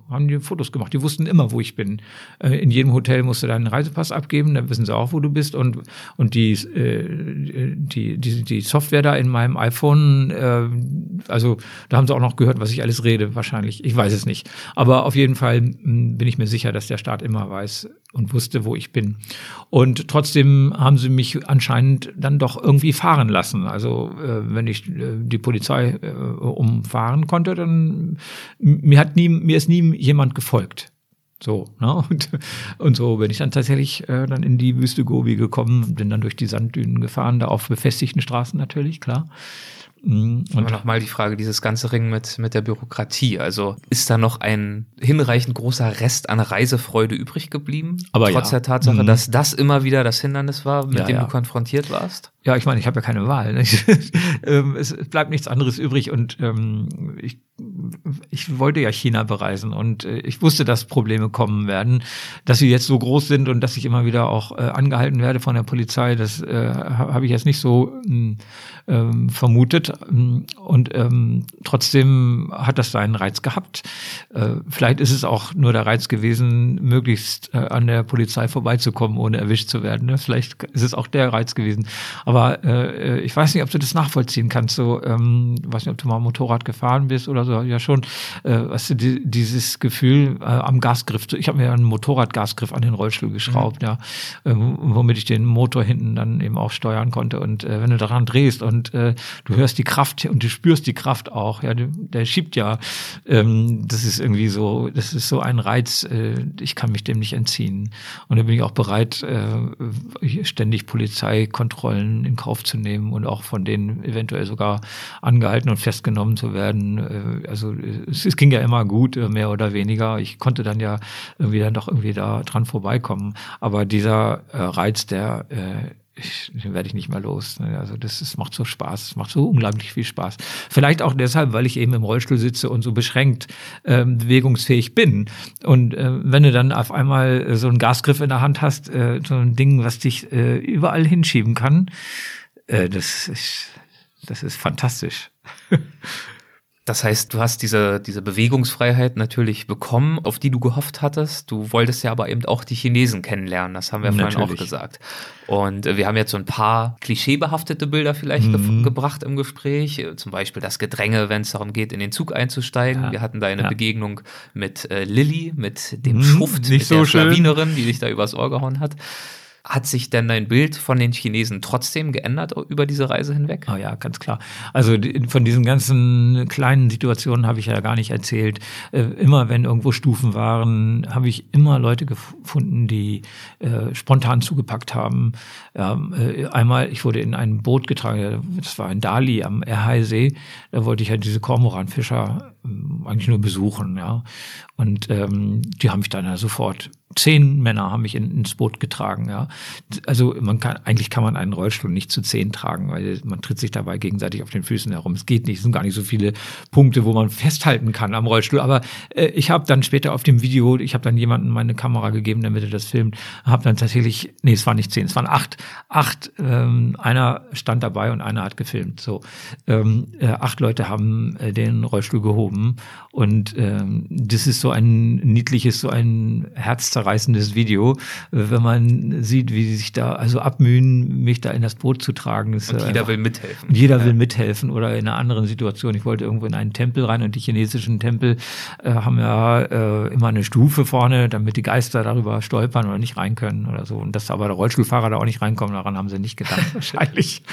haben die Fotos gemacht. Die wussten immer, wo ich bin. In jedem Hotel musst du deinen Reisepass abgeben, dann wissen sie auch, wo du bist. Und die Software da in meinem iPhone, also da haben sie auch noch gehört, was ich alles rede, wahrscheinlich. Ich weiß es nicht. Aber auf jeden Fall bin ich mir sicher, dass der Staat immer weiß und wusste, wo ich bin. Und trotzdem haben sie mich anscheinend dann doch irgendwie fahren lassen. Also wenn ich die Polizei umfahren konnte, dann mir ist nie jemand gefolgt. So, ne? Und so bin ich dann tatsächlich dann in die Wüste Gobi gekommen, bin dann durch die Sanddünen gefahren, da auf befestigten Straßen natürlich, klar. Und nochmal die Frage, dieses ganze Ring mit der Bürokratie, also ist da noch ein hinreichend großer Rest an Reisefreude übrig geblieben? Aber trotz der Tatsache, dass das immer wieder das Hindernis war, mit dem du konfrontiert warst? Ja, ich meine, ich habe ja keine Wahl. Ne? Es bleibt nichts anderes übrig und ich wollte ja China bereisen und ich wusste, dass Probleme kommen werden, dass sie jetzt so groß sind und dass ich immer wieder auch angehalten werde von der Polizei, das habe ich jetzt nicht so vermutet und trotzdem hat das seinen Reiz gehabt. Vielleicht ist es auch nur der Reiz gewesen, möglichst an der Polizei vorbeizukommen, ohne erwischt zu werden. Ne? Vielleicht ist es auch der Reiz gewesen, aber ich weiß nicht, ob du das nachvollziehen kannst, so, weiß nicht, ob du mal Motorrad gefahren bist oder so, ja schon, weißt du, dieses Gefühl am Gasgriff, ich habe mir einen Motorradgasgriff an den Rollstuhl geschraubt, womit ich den Motor hinten dann eben auch steuern konnte und wenn du daran drehst und du hörst die Kraft und du spürst die Kraft auch, ja, der schiebt ja, das ist irgendwie so, das ist so ein Reiz, ich kann mich dem nicht entziehen und da bin ich auch bereit, ständig Polizeikontrollen in Kauf zu nehmen und auch von denen eventuell sogar angehalten und festgenommen zu werden. Also es ging ja immer gut, mehr oder weniger. Ich konnte dann ja irgendwie dann doch irgendwie da dran vorbeikommen. Aber dieser Reiz, den werde ich nicht mehr los. Also das macht so Spaß, es macht so unglaublich viel Spaß. Vielleicht auch deshalb, weil ich eben im Rollstuhl sitze und so beschränkt bewegungsfähig bin. Und wenn du dann auf einmal so einen Gasgriff in der Hand hast, so ein Ding, was dich überall hinschieben kann, das ist fantastisch. Das heißt, du hast diese Bewegungsfreiheit natürlich bekommen, auf die du gehofft hattest. Du wolltest ja aber eben auch die Chinesen kennenlernen, das haben wir vorhin auch gesagt. Und wir haben jetzt so ein paar klischeebehaftete Bilder vielleicht gebracht im Gespräch. Zum Beispiel das Gedränge, wenn es darum geht, in den Zug einzusteigen. Ja. Wir hatten da eine Begegnung mit Lilly, mit dem Schuft, mit der Schlawinerin, die dich da übers Ohr gehauen hat. Hat sich denn dein Bild von den Chinesen trotzdem geändert über diese Reise hinweg? Ah ja, ganz klar. Also von diesen ganzen kleinen Situationen habe ich ja gar nicht erzählt. Immer wenn irgendwo Stufen waren, habe ich immer Leute gefunden, die spontan zugepackt haben. Einmal, ich wurde in ein Boot getragen, das war in Dali am Erhaisee. Da wollte ich halt diese Kormoranfischer eigentlich nur besuchen, ja. Und die haben mich dann ja sofort, 10 Männer haben mich ins Boot getragen, ja. Also eigentlich kann man einen Rollstuhl nicht zu 10 tragen, weil man tritt sich dabei gegenseitig auf den Füßen herum. Es geht nicht, es sind gar nicht so viele Punkte, wo man festhalten kann am Rollstuhl. Aber ich habe dann später auf dem Video, ich habe dann jemandem meine Kamera gegeben, damit er das filmt, habe dann tatsächlich, nee, es waren nicht 10, es waren 8. Einer stand dabei und einer hat gefilmt. So 8 Leute haben den Rollstuhl gehoben und das ist so ein niedliches, so ein herzzerreißendes Video, wenn man sieht, wie sie sich da also abmühen, mich da in das Boot zu tragen. Das und jeder will mithelfen. Jeder will mithelfen oder in einer anderen Situation. Ich wollte irgendwo in einen Tempel rein und die chinesischen Tempel haben ja immer eine Stufe vorne, damit die Geister darüber stolpern oder nicht rein können oder so. Und dass aber der Rollstuhlfahrer da auch nicht reinkommt, daran haben sie nicht gedacht wahrscheinlich.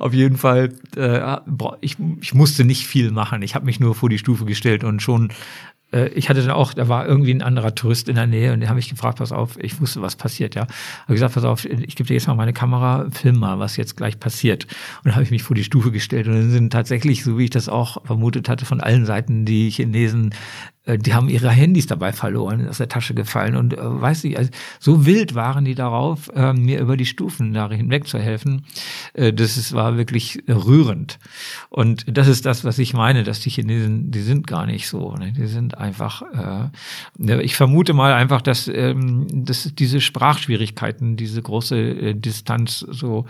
Auf jeden Fall, ich musste nicht viel machen. Ich habe mich nur vor die Stufe gestellt und schon ich hatte dann auch, da war irgendwie ein anderer Tourist in der Nähe und den habe ich gefragt, pass auf, ich wusste, was passiert, ja. Habe gesagt, pass auf, ich gebe dir jetzt mal meine Kamera, film mal, was jetzt gleich passiert. Und dann habe ich mich vor die Stufe gestellt und dann sind tatsächlich, so wie ich das auch vermutet hatte, von allen Seiten die Chinesen, die haben ihre Handys dabei verloren, aus der Tasche gefallen und weiß nicht, also so wild waren die darauf, mir über die Stufen da hinweg zu helfen. Das war wirklich rührend. Und das ist das, was ich meine, dass die Chinesen, die sind gar nicht so, ne? Die sind einfach, ich vermute mal einfach, dass diese Sprachschwierigkeiten, diese große Distanz so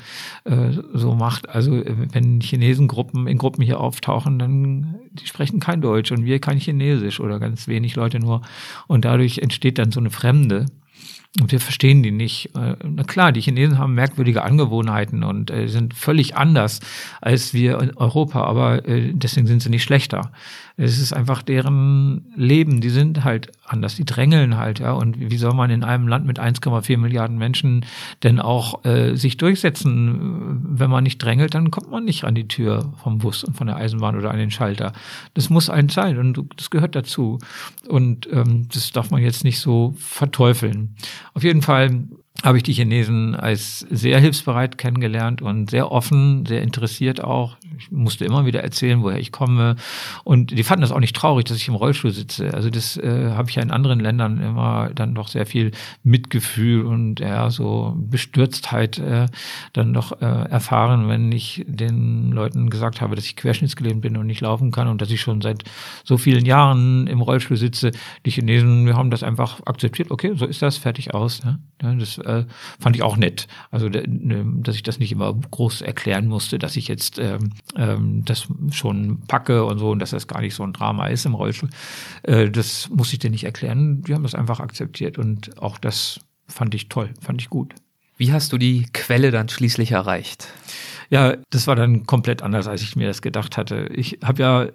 macht. Also wenn Chinesengruppen in Gruppen hier auftauchen, dann die sprechen kein Deutsch und wir kein Chinesisch oder ganz wenig Leute nur. Und dadurch entsteht dann so eine Fremde. Und wir verstehen die nicht. Na klar, die Chinesen haben merkwürdige Angewohnheiten und sind völlig anders als wir in Europa, aber deswegen sind sie nicht schlechter. Es ist einfach deren Leben, die sind halt anders, die drängeln halt, ja. Und wie soll man in einem Land mit 1,4 Milliarden Menschen denn auch sich durchsetzen? Wenn man nicht drängelt, dann kommt man nicht an die Tür vom Bus und von der Eisenbahn oder an den Schalter. Das muss ein sein und das gehört dazu. Und das darf man jetzt nicht so verteufeln. Auf jeden Fall habe ich die Chinesen als sehr hilfsbereit kennengelernt und sehr offen, sehr interessiert auch. Ich musste immer wieder erzählen, woher ich komme. Und die fanden das auch nicht traurig, dass ich im Rollstuhl sitze. Also das habe ich ja in anderen Ländern immer dann doch sehr viel Mitgefühl und ja, so Bestürztheit dann doch erfahren, wenn ich den Leuten gesagt habe, dass ich querschnittsgelähmt bin und nicht laufen kann und dass ich schon seit so vielen Jahren im Rollstuhl sitze. Die Chinesen haben das einfach akzeptiert. Okay, so ist das, fertig, aus. Ne? Ja, das fand ich auch nett. Also, dass ich das nicht immer groß erklären musste, dass ich jetzt das schon packe und so und dass das gar nicht so ein Drama ist im Rollstuhl. Das musste ich denen nicht erklären. Die haben das einfach akzeptiert und auch das fand ich toll, fand ich gut. Wie hast du die Quelle dann schließlich erreicht? Ja, das war dann komplett anders, als ich mir das gedacht hatte. Ich habe ja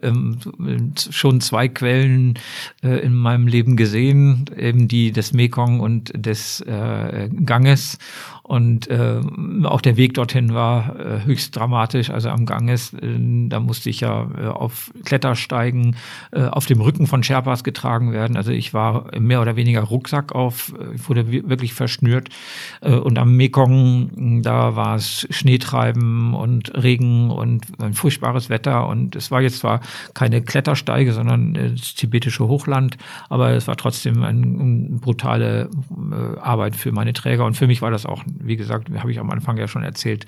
schon 2 Quellen in meinem Leben gesehen, eben die des Mekong und des Ganges. Und auch der Weg dorthin war höchst dramatisch. Also am Ganges, da musste ich ja auf Klettersteigen, auf dem Rücken von Sherpas getragen werden. Also ich war mehr oder weniger Rucksack auf, wurde wirklich verschnürt. Und am Mekong, da war es Schneetreiben und Regen und ein furchtbares Wetter. Und es war jetzt zwar keine Klettersteige, sondern das tibetische Hochland, aber es war trotzdem eine brutale Arbeit für meine Träger. Und für mich war das auch, wie gesagt, habe ich am Anfang ja schon erzählt,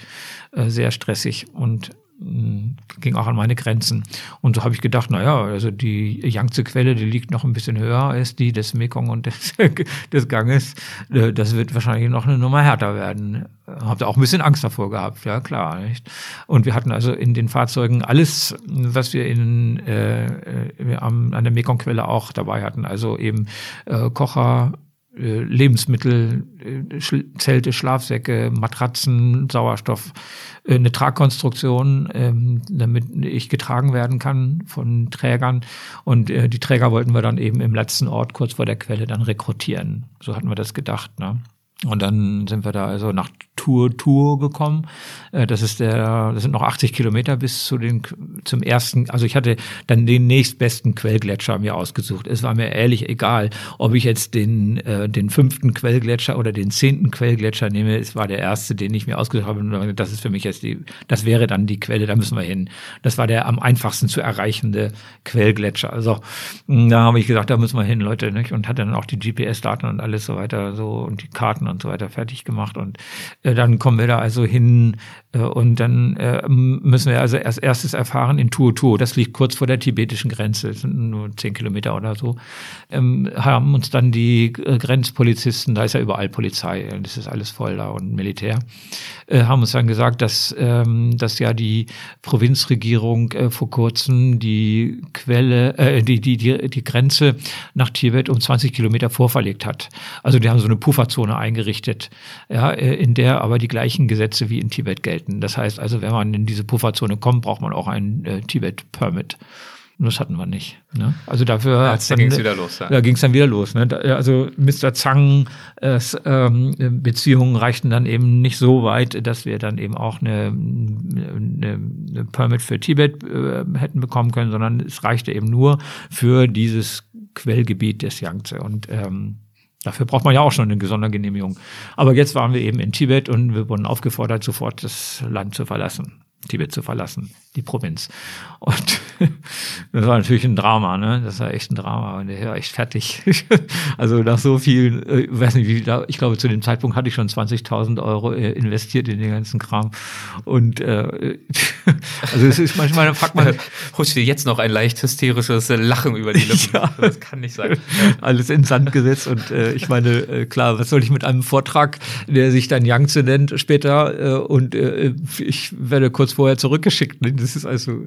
sehr stressig und ging auch an meine Grenzen. Und so habe ich gedacht, naja, also die Yangtze-Quelle, die liegt noch ein bisschen höher als die des Mekong und des Ganges. Das wird wahrscheinlich noch eine Nummer härter werden. Habe da auch ein bisschen Angst davor gehabt, ja klar. Nicht? Und wir hatten also in den Fahrzeugen alles, was wir an der Mekong-Quelle auch dabei hatten. Also eben Kocher, Lebensmittel, Zelte, Schlafsäcke, Matratzen, Sauerstoff, eine Tragkonstruktion, damit ich getragen werden kann von Trägern. Und die Träger wollten wir dann eben im letzten Ort kurz vor der Quelle dann rekrutieren. So hatten wir das gedacht, ne? Und dann sind wir da also nach Tour gekommen. Das sind noch 80 Kilometer bis zum ersten. Also ich hatte dann den nächstbesten Quellgletscher mir ausgesucht. Es war mir ehrlich egal, ob ich jetzt den 5. Quellgletscher oder den 10. Quellgletscher nehme. Es war der erste, den ich mir ausgesucht habe. Das ist für mich jetzt das wäre dann die Quelle. Da müssen wir hin. Das war der am einfachsten zu erreichende Quellgletscher. Also da habe ich gesagt, da müssen wir hin, Leute, nicht? Und hatte dann auch die GPS-Daten und alles so weiter so und die Karten und so weiter fertig gemacht und dann kommen wir da also hin und dann müssen wir also als erstes erfahren in Tuo. Das liegt kurz vor der tibetischen Grenze, das sind nur 10 Kilometer oder so, haben uns dann die Grenzpolizisten, da ist ja überall Polizei, das ist alles voll da und Militär, haben uns dann gesagt, dass ja die Provinzregierung vor kurzem die Quelle, die Grenze nach Tibet um 20 Kilometer vorverlegt hat. Also die haben so eine Pufferzone eingerichtet, ja, in der aber die gleichen Gesetze wie in Tibet gelten. Das heißt also, wenn man in diese Pufferzone kommt, braucht man auch einen Tibet-Permit. Und das hatten wir nicht. Ne? Also dafür ging es wieder los. Ja. Da ging es dann wieder los. Ne? Also Mr. Zhang Beziehungen reichten dann eben nicht so weit, dass wir dann eben auch eine Permit für Tibet hätten bekommen können, sondern es reichte eben nur für dieses Quellgebiet des Yangtze. Und dafür braucht man ja auch schon eine Sondergenehmigung. Aber jetzt waren wir eben in Tibet und wir wurden aufgefordert, sofort das Land zu verlassen, Tibet zu verlassen, die Provinz. Und das war natürlich ein Drama, ne? Das war echt ein Drama und ich war echt fertig. Also nach so viel, ich weiß nicht, ich glaube, zu dem Zeitpunkt hatte ich schon 20.000 Euro investiert in den ganzen Kram. Und also es ist manchmal, fuck man. Rutscht dir jetzt noch ein leicht hysterisches Lachen über die Lippen. Ja. Das kann nicht sein. Alles in Sand gesetzt und ich meine, klar, was soll ich mit einem Vortrag, der sich dann Yangtze nennt später und ich werde kurz vorher zurückgeschickt. Das ist also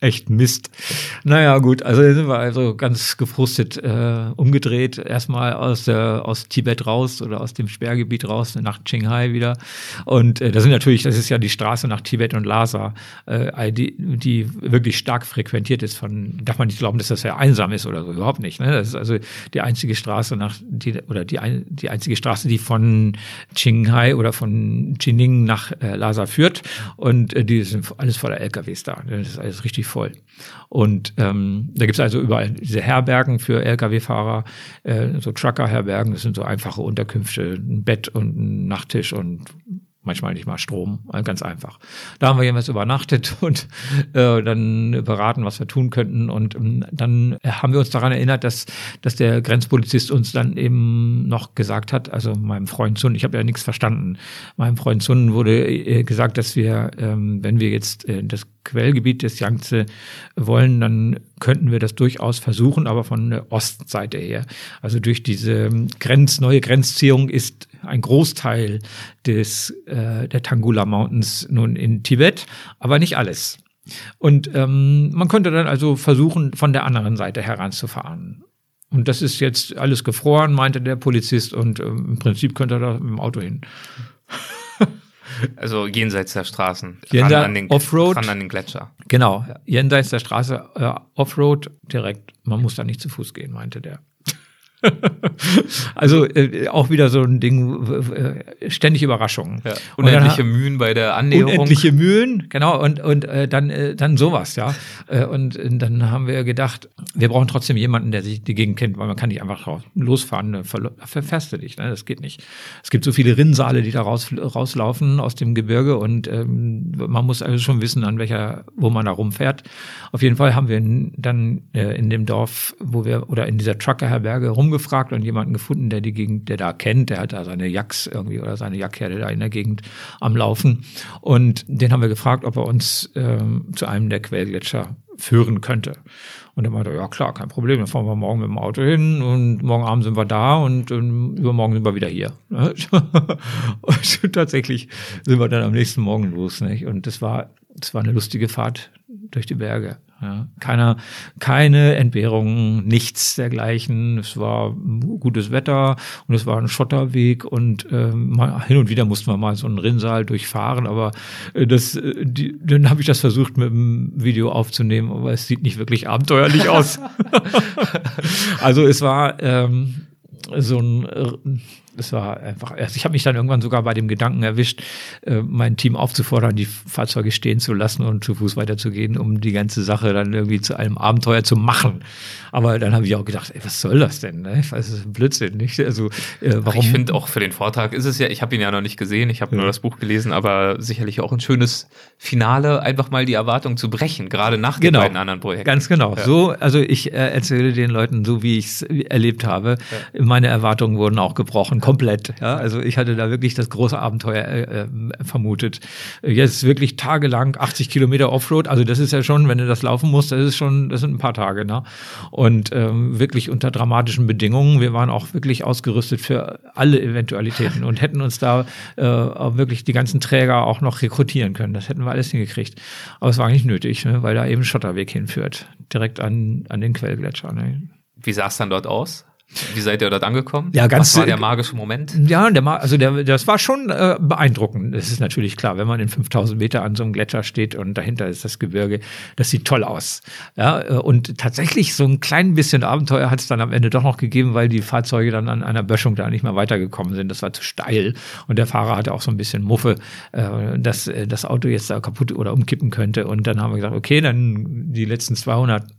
echt Mist. Naja, gut, also sind wir also ganz gefrustet umgedreht. Erstmal aus Tibet raus oder aus dem Sperrgebiet raus nach Qinghai wieder. Und das ist ja die Straße nach Tibet und Lhasa, die wirklich stark frequentiert ist darf man nicht glauben, dass das ja einsam ist oder so, überhaupt nicht. Ne? Das ist also die einzige Straße die einzige Straße, die von Qinghai oder von Chining nach Lhasa führt. Und die sind alles voller LKWs da. Das ist alles richtig voll. Und da gibt es also überall diese Herbergen für Lkw-Fahrer, so Trucker-Herbergen, das sind so einfache Unterkünfte, ein Bett und ein Nachttisch und manchmal nicht mal Strom, ganz einfach. Da haben wir jedenfalls übernachtet und dann beraten, was wir tun könnten. Und dann haben wir uns daran erinnert, dass der Grenzpolizist uns dann eben noch gesagt hat, also meinem Freund Sun, ich habe ja nichts verstanden, meinem Freund Sun wurde gesagt, dass wir, wenn wir jetzt das Quellgebiet des Yangtze wollen, dann könnten wir das durchaus versuchen, aber von der Ostseite her. Also durch diese neue Grenzziehung ist ein Großteil der Tangula Mountains nun in Tibet, aber nicht alles. Und man könnte dann also versuchen, von der anderen Seite heranzufahren. Und das ist jetzt alles gefroren, meinte der Polizist, und im Prinzip könnte er da mit dem Auto hin. Also jenseits der Straßen, ran an den Gletscher. Genau, jenseits der Straße, Offroad direkt. Man muss da nicht zu Fuß gehen, meinte der. Also auch wieder so ein Ding, ständig Überraschungen. Ja. Unendliche Mühen bei der Annäherung. Unendliche Mühen, genau, und dann sowas, ja. Und dann haben wir gedacht, wir brauchen trotzdem jemanden, der sich die Gegend kennt, weil man kann nicht einfach losfahren, dann verfährst du dich, ne? Das geht nicht. Es gibt so viele Rinnsale, die da rauslaufen aus dem Gebirge und man muss also schon wissen, wo man da rumfährt. Auf jeden Fall haben wir dann in dem Dorf, oder in dieser Truckerherberge rumgefragt und jemanden gefunden, der die Gegend, der da kennt, der hat da seine Yaks irgendwie oder seine Jagdherde da in der Gegend am Laufen. Und den haben wir gefragt, ob er uns zu einem der Quellgletscher führen könnte. Und er meinte, ja klar, kein Problem, dann fahren wir morgen mit dem Auto hin und morgen Abend sind wir da und übermorgen sind wir wieder hier. Und tatsächlich sind wir dann am nächsten Morgen los. Nicht? Und das war eine lustige Fahrt durch die Berge. Ja. Keine Entbehrungen, nichts dergleichen. Es war gutes Wetter und es war ein Schotterweg und hin und wieder mussten wir mal so einen Rinnsal durchfahren, aber dann habe ich das versucht mit dem Video aufzunehmen, aber es sieht nicht wirklich abenteuerlich aus. Also es war so ein Es war einfach, also ich habe mich dann irgendwann sogar bei dem Gedanken erwischt, mein Team aufzufordern, die Fahrzeuge stehen zu lassen und zu Fuß weiterzugehen, um die ganze Sache dann irgendwie zu einem Abenteuer zu machen. Aber dann habe ich auch gedacht, ey, was soll das denn? Ne? Das ist ein Blödsinn, nicht? Also, warum? Ich finde auch für den Vortrag ist es ja, ich habe ihn ja noch nicht gesehen, ich habe nur das Buch gelesen, aber sicherlich auch ein schönes Finale, einfach mal die Erwartung zu brechen, gerade nach den beiden anderen Projekten. Ganz genau. Ja. So, also ich erzähle den Leuten so, wie ich es erlebt habe. Ja. Meine Erwartungen wurden auch gebrochen. Komplett. Ja? Also ich hatte da wirklich das große Abenteuer vermutet. Jetzt wirklich tagelang 80 Kilometer Offroad. Also das ist ja schon, wenn du das laufen musst, das sind ein paar Tage. Ne? Und wirklich unter dramatischen Bedingungen. Wir waren auch wirklich ausgerüstet für alle Eventualitäten und hätten uns da wirklich die ganzen Träger auch noch rekrutieren können. Das hätten wir alles hingekriegt. Aber es war nicht nötig, ne? Weil da eben Schotterweg hinführt. Direkt an den Quellgletscher. Ne? Wie sah es dann dort aus? Wie seid ihr dort angekommen? Ja, was war der magische Moment? Ja, das war schon beeindruckend. Das ist natürlich klar, wenn man in 5000 Meter an so einem Gletscher steht und dahinter ist das Gebirge, das sieht toll aus. Ja, und tatsächlich so ein klein bisschen Abenteuer hat es dann am Ende doch noch gegeben, weil die Fahrzeuge dann an einer Böschung da nicht mehr weitergekommen sind. Das war zu steil und der Fahrer hatte auch so ein bisschen Muffe, dass das Auto jetzt da kaputt oder umkippen könnte. Und dann haben wir gesagt, okay, dann die letzten 200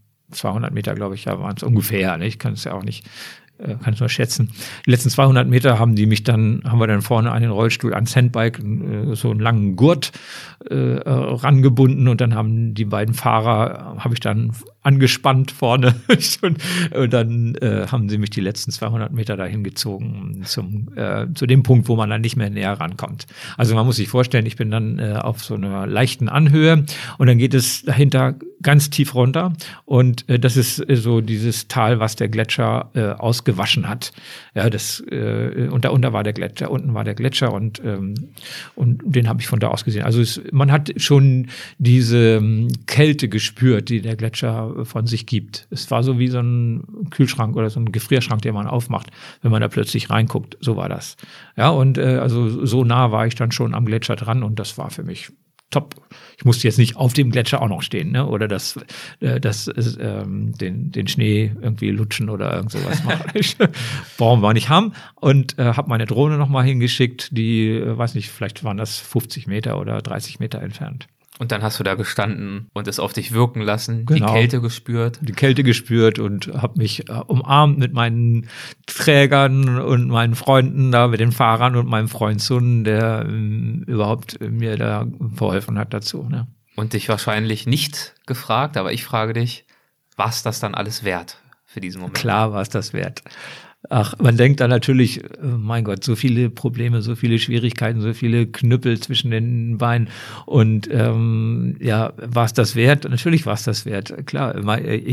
Meter, glaube ich, ja, waren es ungefähr. Ich kann es ja auch nicht, kann es nur schätzen. Die letzten 200 Meter haben wir dann vorne an den Rollstuhl, ans Handbike, so einen langen Gurt rangebunden und dann habe ich dann angespannt vorne und dann haben sie mich die letzten 200 Meter dahin gezogen zu dem Punkt, wo man dann nicht mehr näher rankommt. Also man muss sich vorstellen, ich bin dann auf so einer leichten Anhöhe und dann geht es dahinter ganz tief runter und das ist so dieses Tal, was der Gletscher ausgewaschen hat. Ja, und darunter war der Gletscher, unten war der Gletscher und den habe ich von da aus gesehen. Also man hat schon diese Kälte gespürt, die der Gletscher von sich gibt. Es war so wie so ein Kühlschrank oder so ein Gefrierschrank, den man aufmacht, wenn man da plötzlich reinguckt. So war das. Ja, und also so nah war ich dann schon am Gletscher dran und das war für mich top. Ich musste jetzt nicht auf dem Gletscher auch noch stehen, ne? Oder den Schnee irgendwie lutschen oder irgend sowas machen. Warum wir nicht haben. Und habe meine Drohne nochmal hingeschickt, die, weiß nicht, vielleicht waren das 50 Meter oder 30 Meter entfernt. Und dann hast du da gestanden und es auf dich wirken lassen, genau. Die Kälte gespürt und habe mich umarmt mit meinen Trägern und meinen Freunden da, mit den Fahrern und meinem Freundssohn, der überhaupt mir da geholfen hat dazu. Ne? Und dich wahrscheinlich nicht gefragt, aber ich frage dich, war es das dann alles wert für diesen Moment? Klar war es das wert. Ach, man denkt da natürlich, mein Gott, so viele Probleme, so viele Schwierigkeiten, so viele Knüppel zwischen den Beinen und war es das wert? Natürlich war es das wert, klar, wir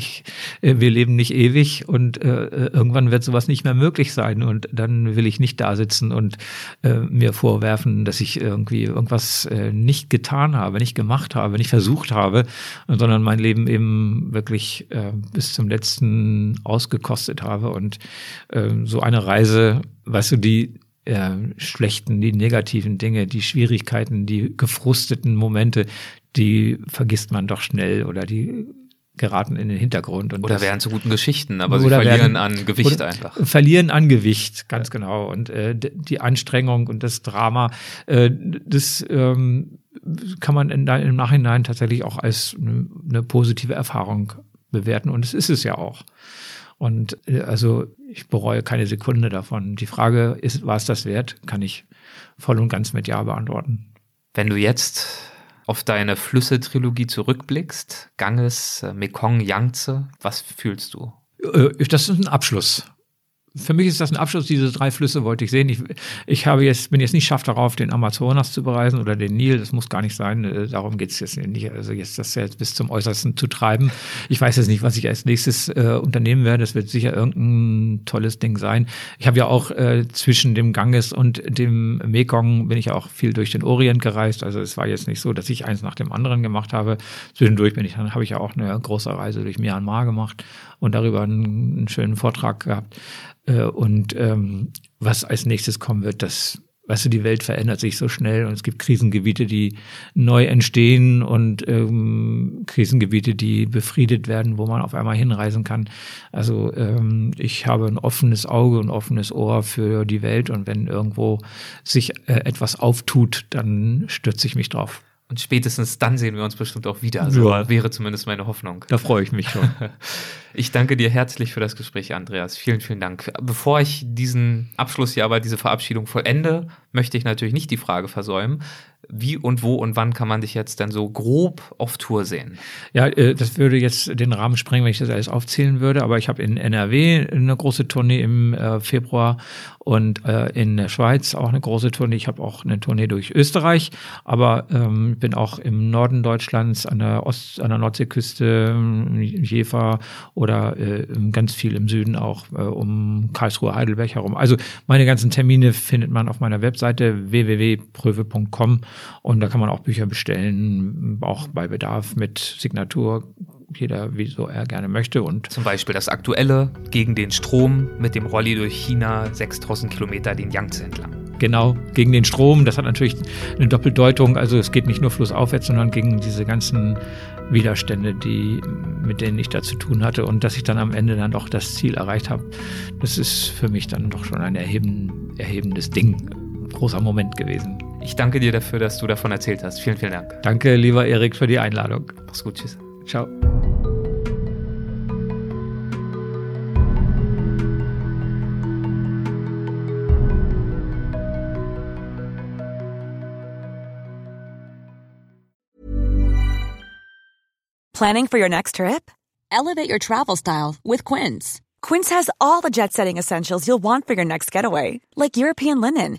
leben nicht ewig und irgendwann wird sowas nicht mehr möglich sein und dann will ich nicht da sitzen und mir vorwerfen, dass ich irgendwie irgendwas nicht getan habe, nicht gemacht habe, nicht versucht habe, sondern mein Leben eben wirklich bis zum Letzten ausgekostet habe und so eine Reise, weißt du, die schlechten, die negativen Dinge, die Schwierigkeiten, die gefrusteten Momente, die vergisst man doch schnell oder die geraten in den Hintergrund. Und oder wären zu guten Geschichten, aber sie verlieren an Gewicht einfach. Verlieren an Gewicht, ganz genau. Und die Anstrengung und das Drama, das kann man im Nachhinein tatsächlich auch als eine positive Erfahrung bewerten. Und es ist es ja auch. Und also ich bereue keine Sekunde davon. Die Frage ist, war es das wert? Kann ich voll und ganz mit Ja beantworten. Wenn du jetzt auf deine Flüsse-Trilogie zurückblickst, Ganges, Mekong, Yangtze, was fühlst du? Das ist ein Abschluss. Für mich ist das ein Abschluss, diese drei Flüsse wollte ich sehen. Ich bin jetzt nicht scharf darauf, den Amazonas zu bereisen oder den Nil, das muss gar nicht sein, darum geht es jetzt nicht, also jetzt bis zum Äußersten zu treiben. Ich weiß jetzt nicht, was ich als nächstes unternehmen werde, das wird sicher irgendein tolles Ding sein. Ich habe ja auch zwischen dem Ganges und dem Mekong bin ich auch viel durch den Orient gereist, also es war jetzt nicht so, dass ich eins nach dem anderen gemacht habe. Zwischendurch habe ich ja auch eine große Reise durch Myanmar gemacht und darüber einen schönen Vortrag gehabt. Und was als nächstes kommen wird, das weißt du, die Welt verändert sich so schnell und es gibt Krisengebiete, die neu entstehen und Krisengebiete, die befriedet werden, wo man auf einmal hinreisen kann. Also ich habe ein offenes Auge und offenes Ohr für die Welt und wenn irgendwo sich etwas auftut, dann stürze ich mich drauf. Und spätestens dann sehen wir uns bestimmt auch wieder. So ja. Wäre zumindest meine Hoffnung. Da freue ich mich schon. Ich danke dir herzlich für das Gespräch, Andreas. Vielen, vielen Dank. Bevor ich diesen Abschluss hier aber, diese Verabschiedung vollende, möchte ich natürlich nicht die Frage versäumen, wie und wo und wann kann man dich jetzt denn so grob auf Tour sehen? Ja, das würde jetzt den Rahmen sprengen, wenn ich das alles aufzählen würde, aber ich habe in NRW eine große Tournee im Februar und in der Schweiz auch eine große Tournee. Ich habe auch eine Tournee durch Österreich, aber bin auch im Norden Deutschlands, an der Nordseeküste, Jever oder ganz viel im Süden auch um Karlsruhe, Heidelberg herum. Also meine ganzen Termine findet man auf meiner Webseite www.pröwe.com. Und da kann man auch Bücher bestellen, auch bei Bedarf mit Signatur, jeder wie so er gerne möchte. Und zum Beispiel das aktuelle Gegen den Strom mit dem Rolli durch China, 6000 Kilometer den Yangtze entlang. Genau, gegen den Strom, das hat natürlich eine Doppeldeutung, also es geht nicht nur flussaufwärts, sondern gegen diese ganzen Widerstände, mit denen ich da zu tun hatte und dass ich dann am Ende dann doch das Ziel erreicht habe, das ist für mich dann doch schon ein erhebendes Ding, großer Moment gewesen. Ich danke dir dafür, dass du davon erzählt hast. Vielen, vielen Dank. Danke, lieber Erik, für die Einladung. Mach's gut, tschüss. Ciao. Planning for your next trip? Elevate your travel style with Quince. Quince has all the jet-setting essentials you'll want for your next getaway, like European linen,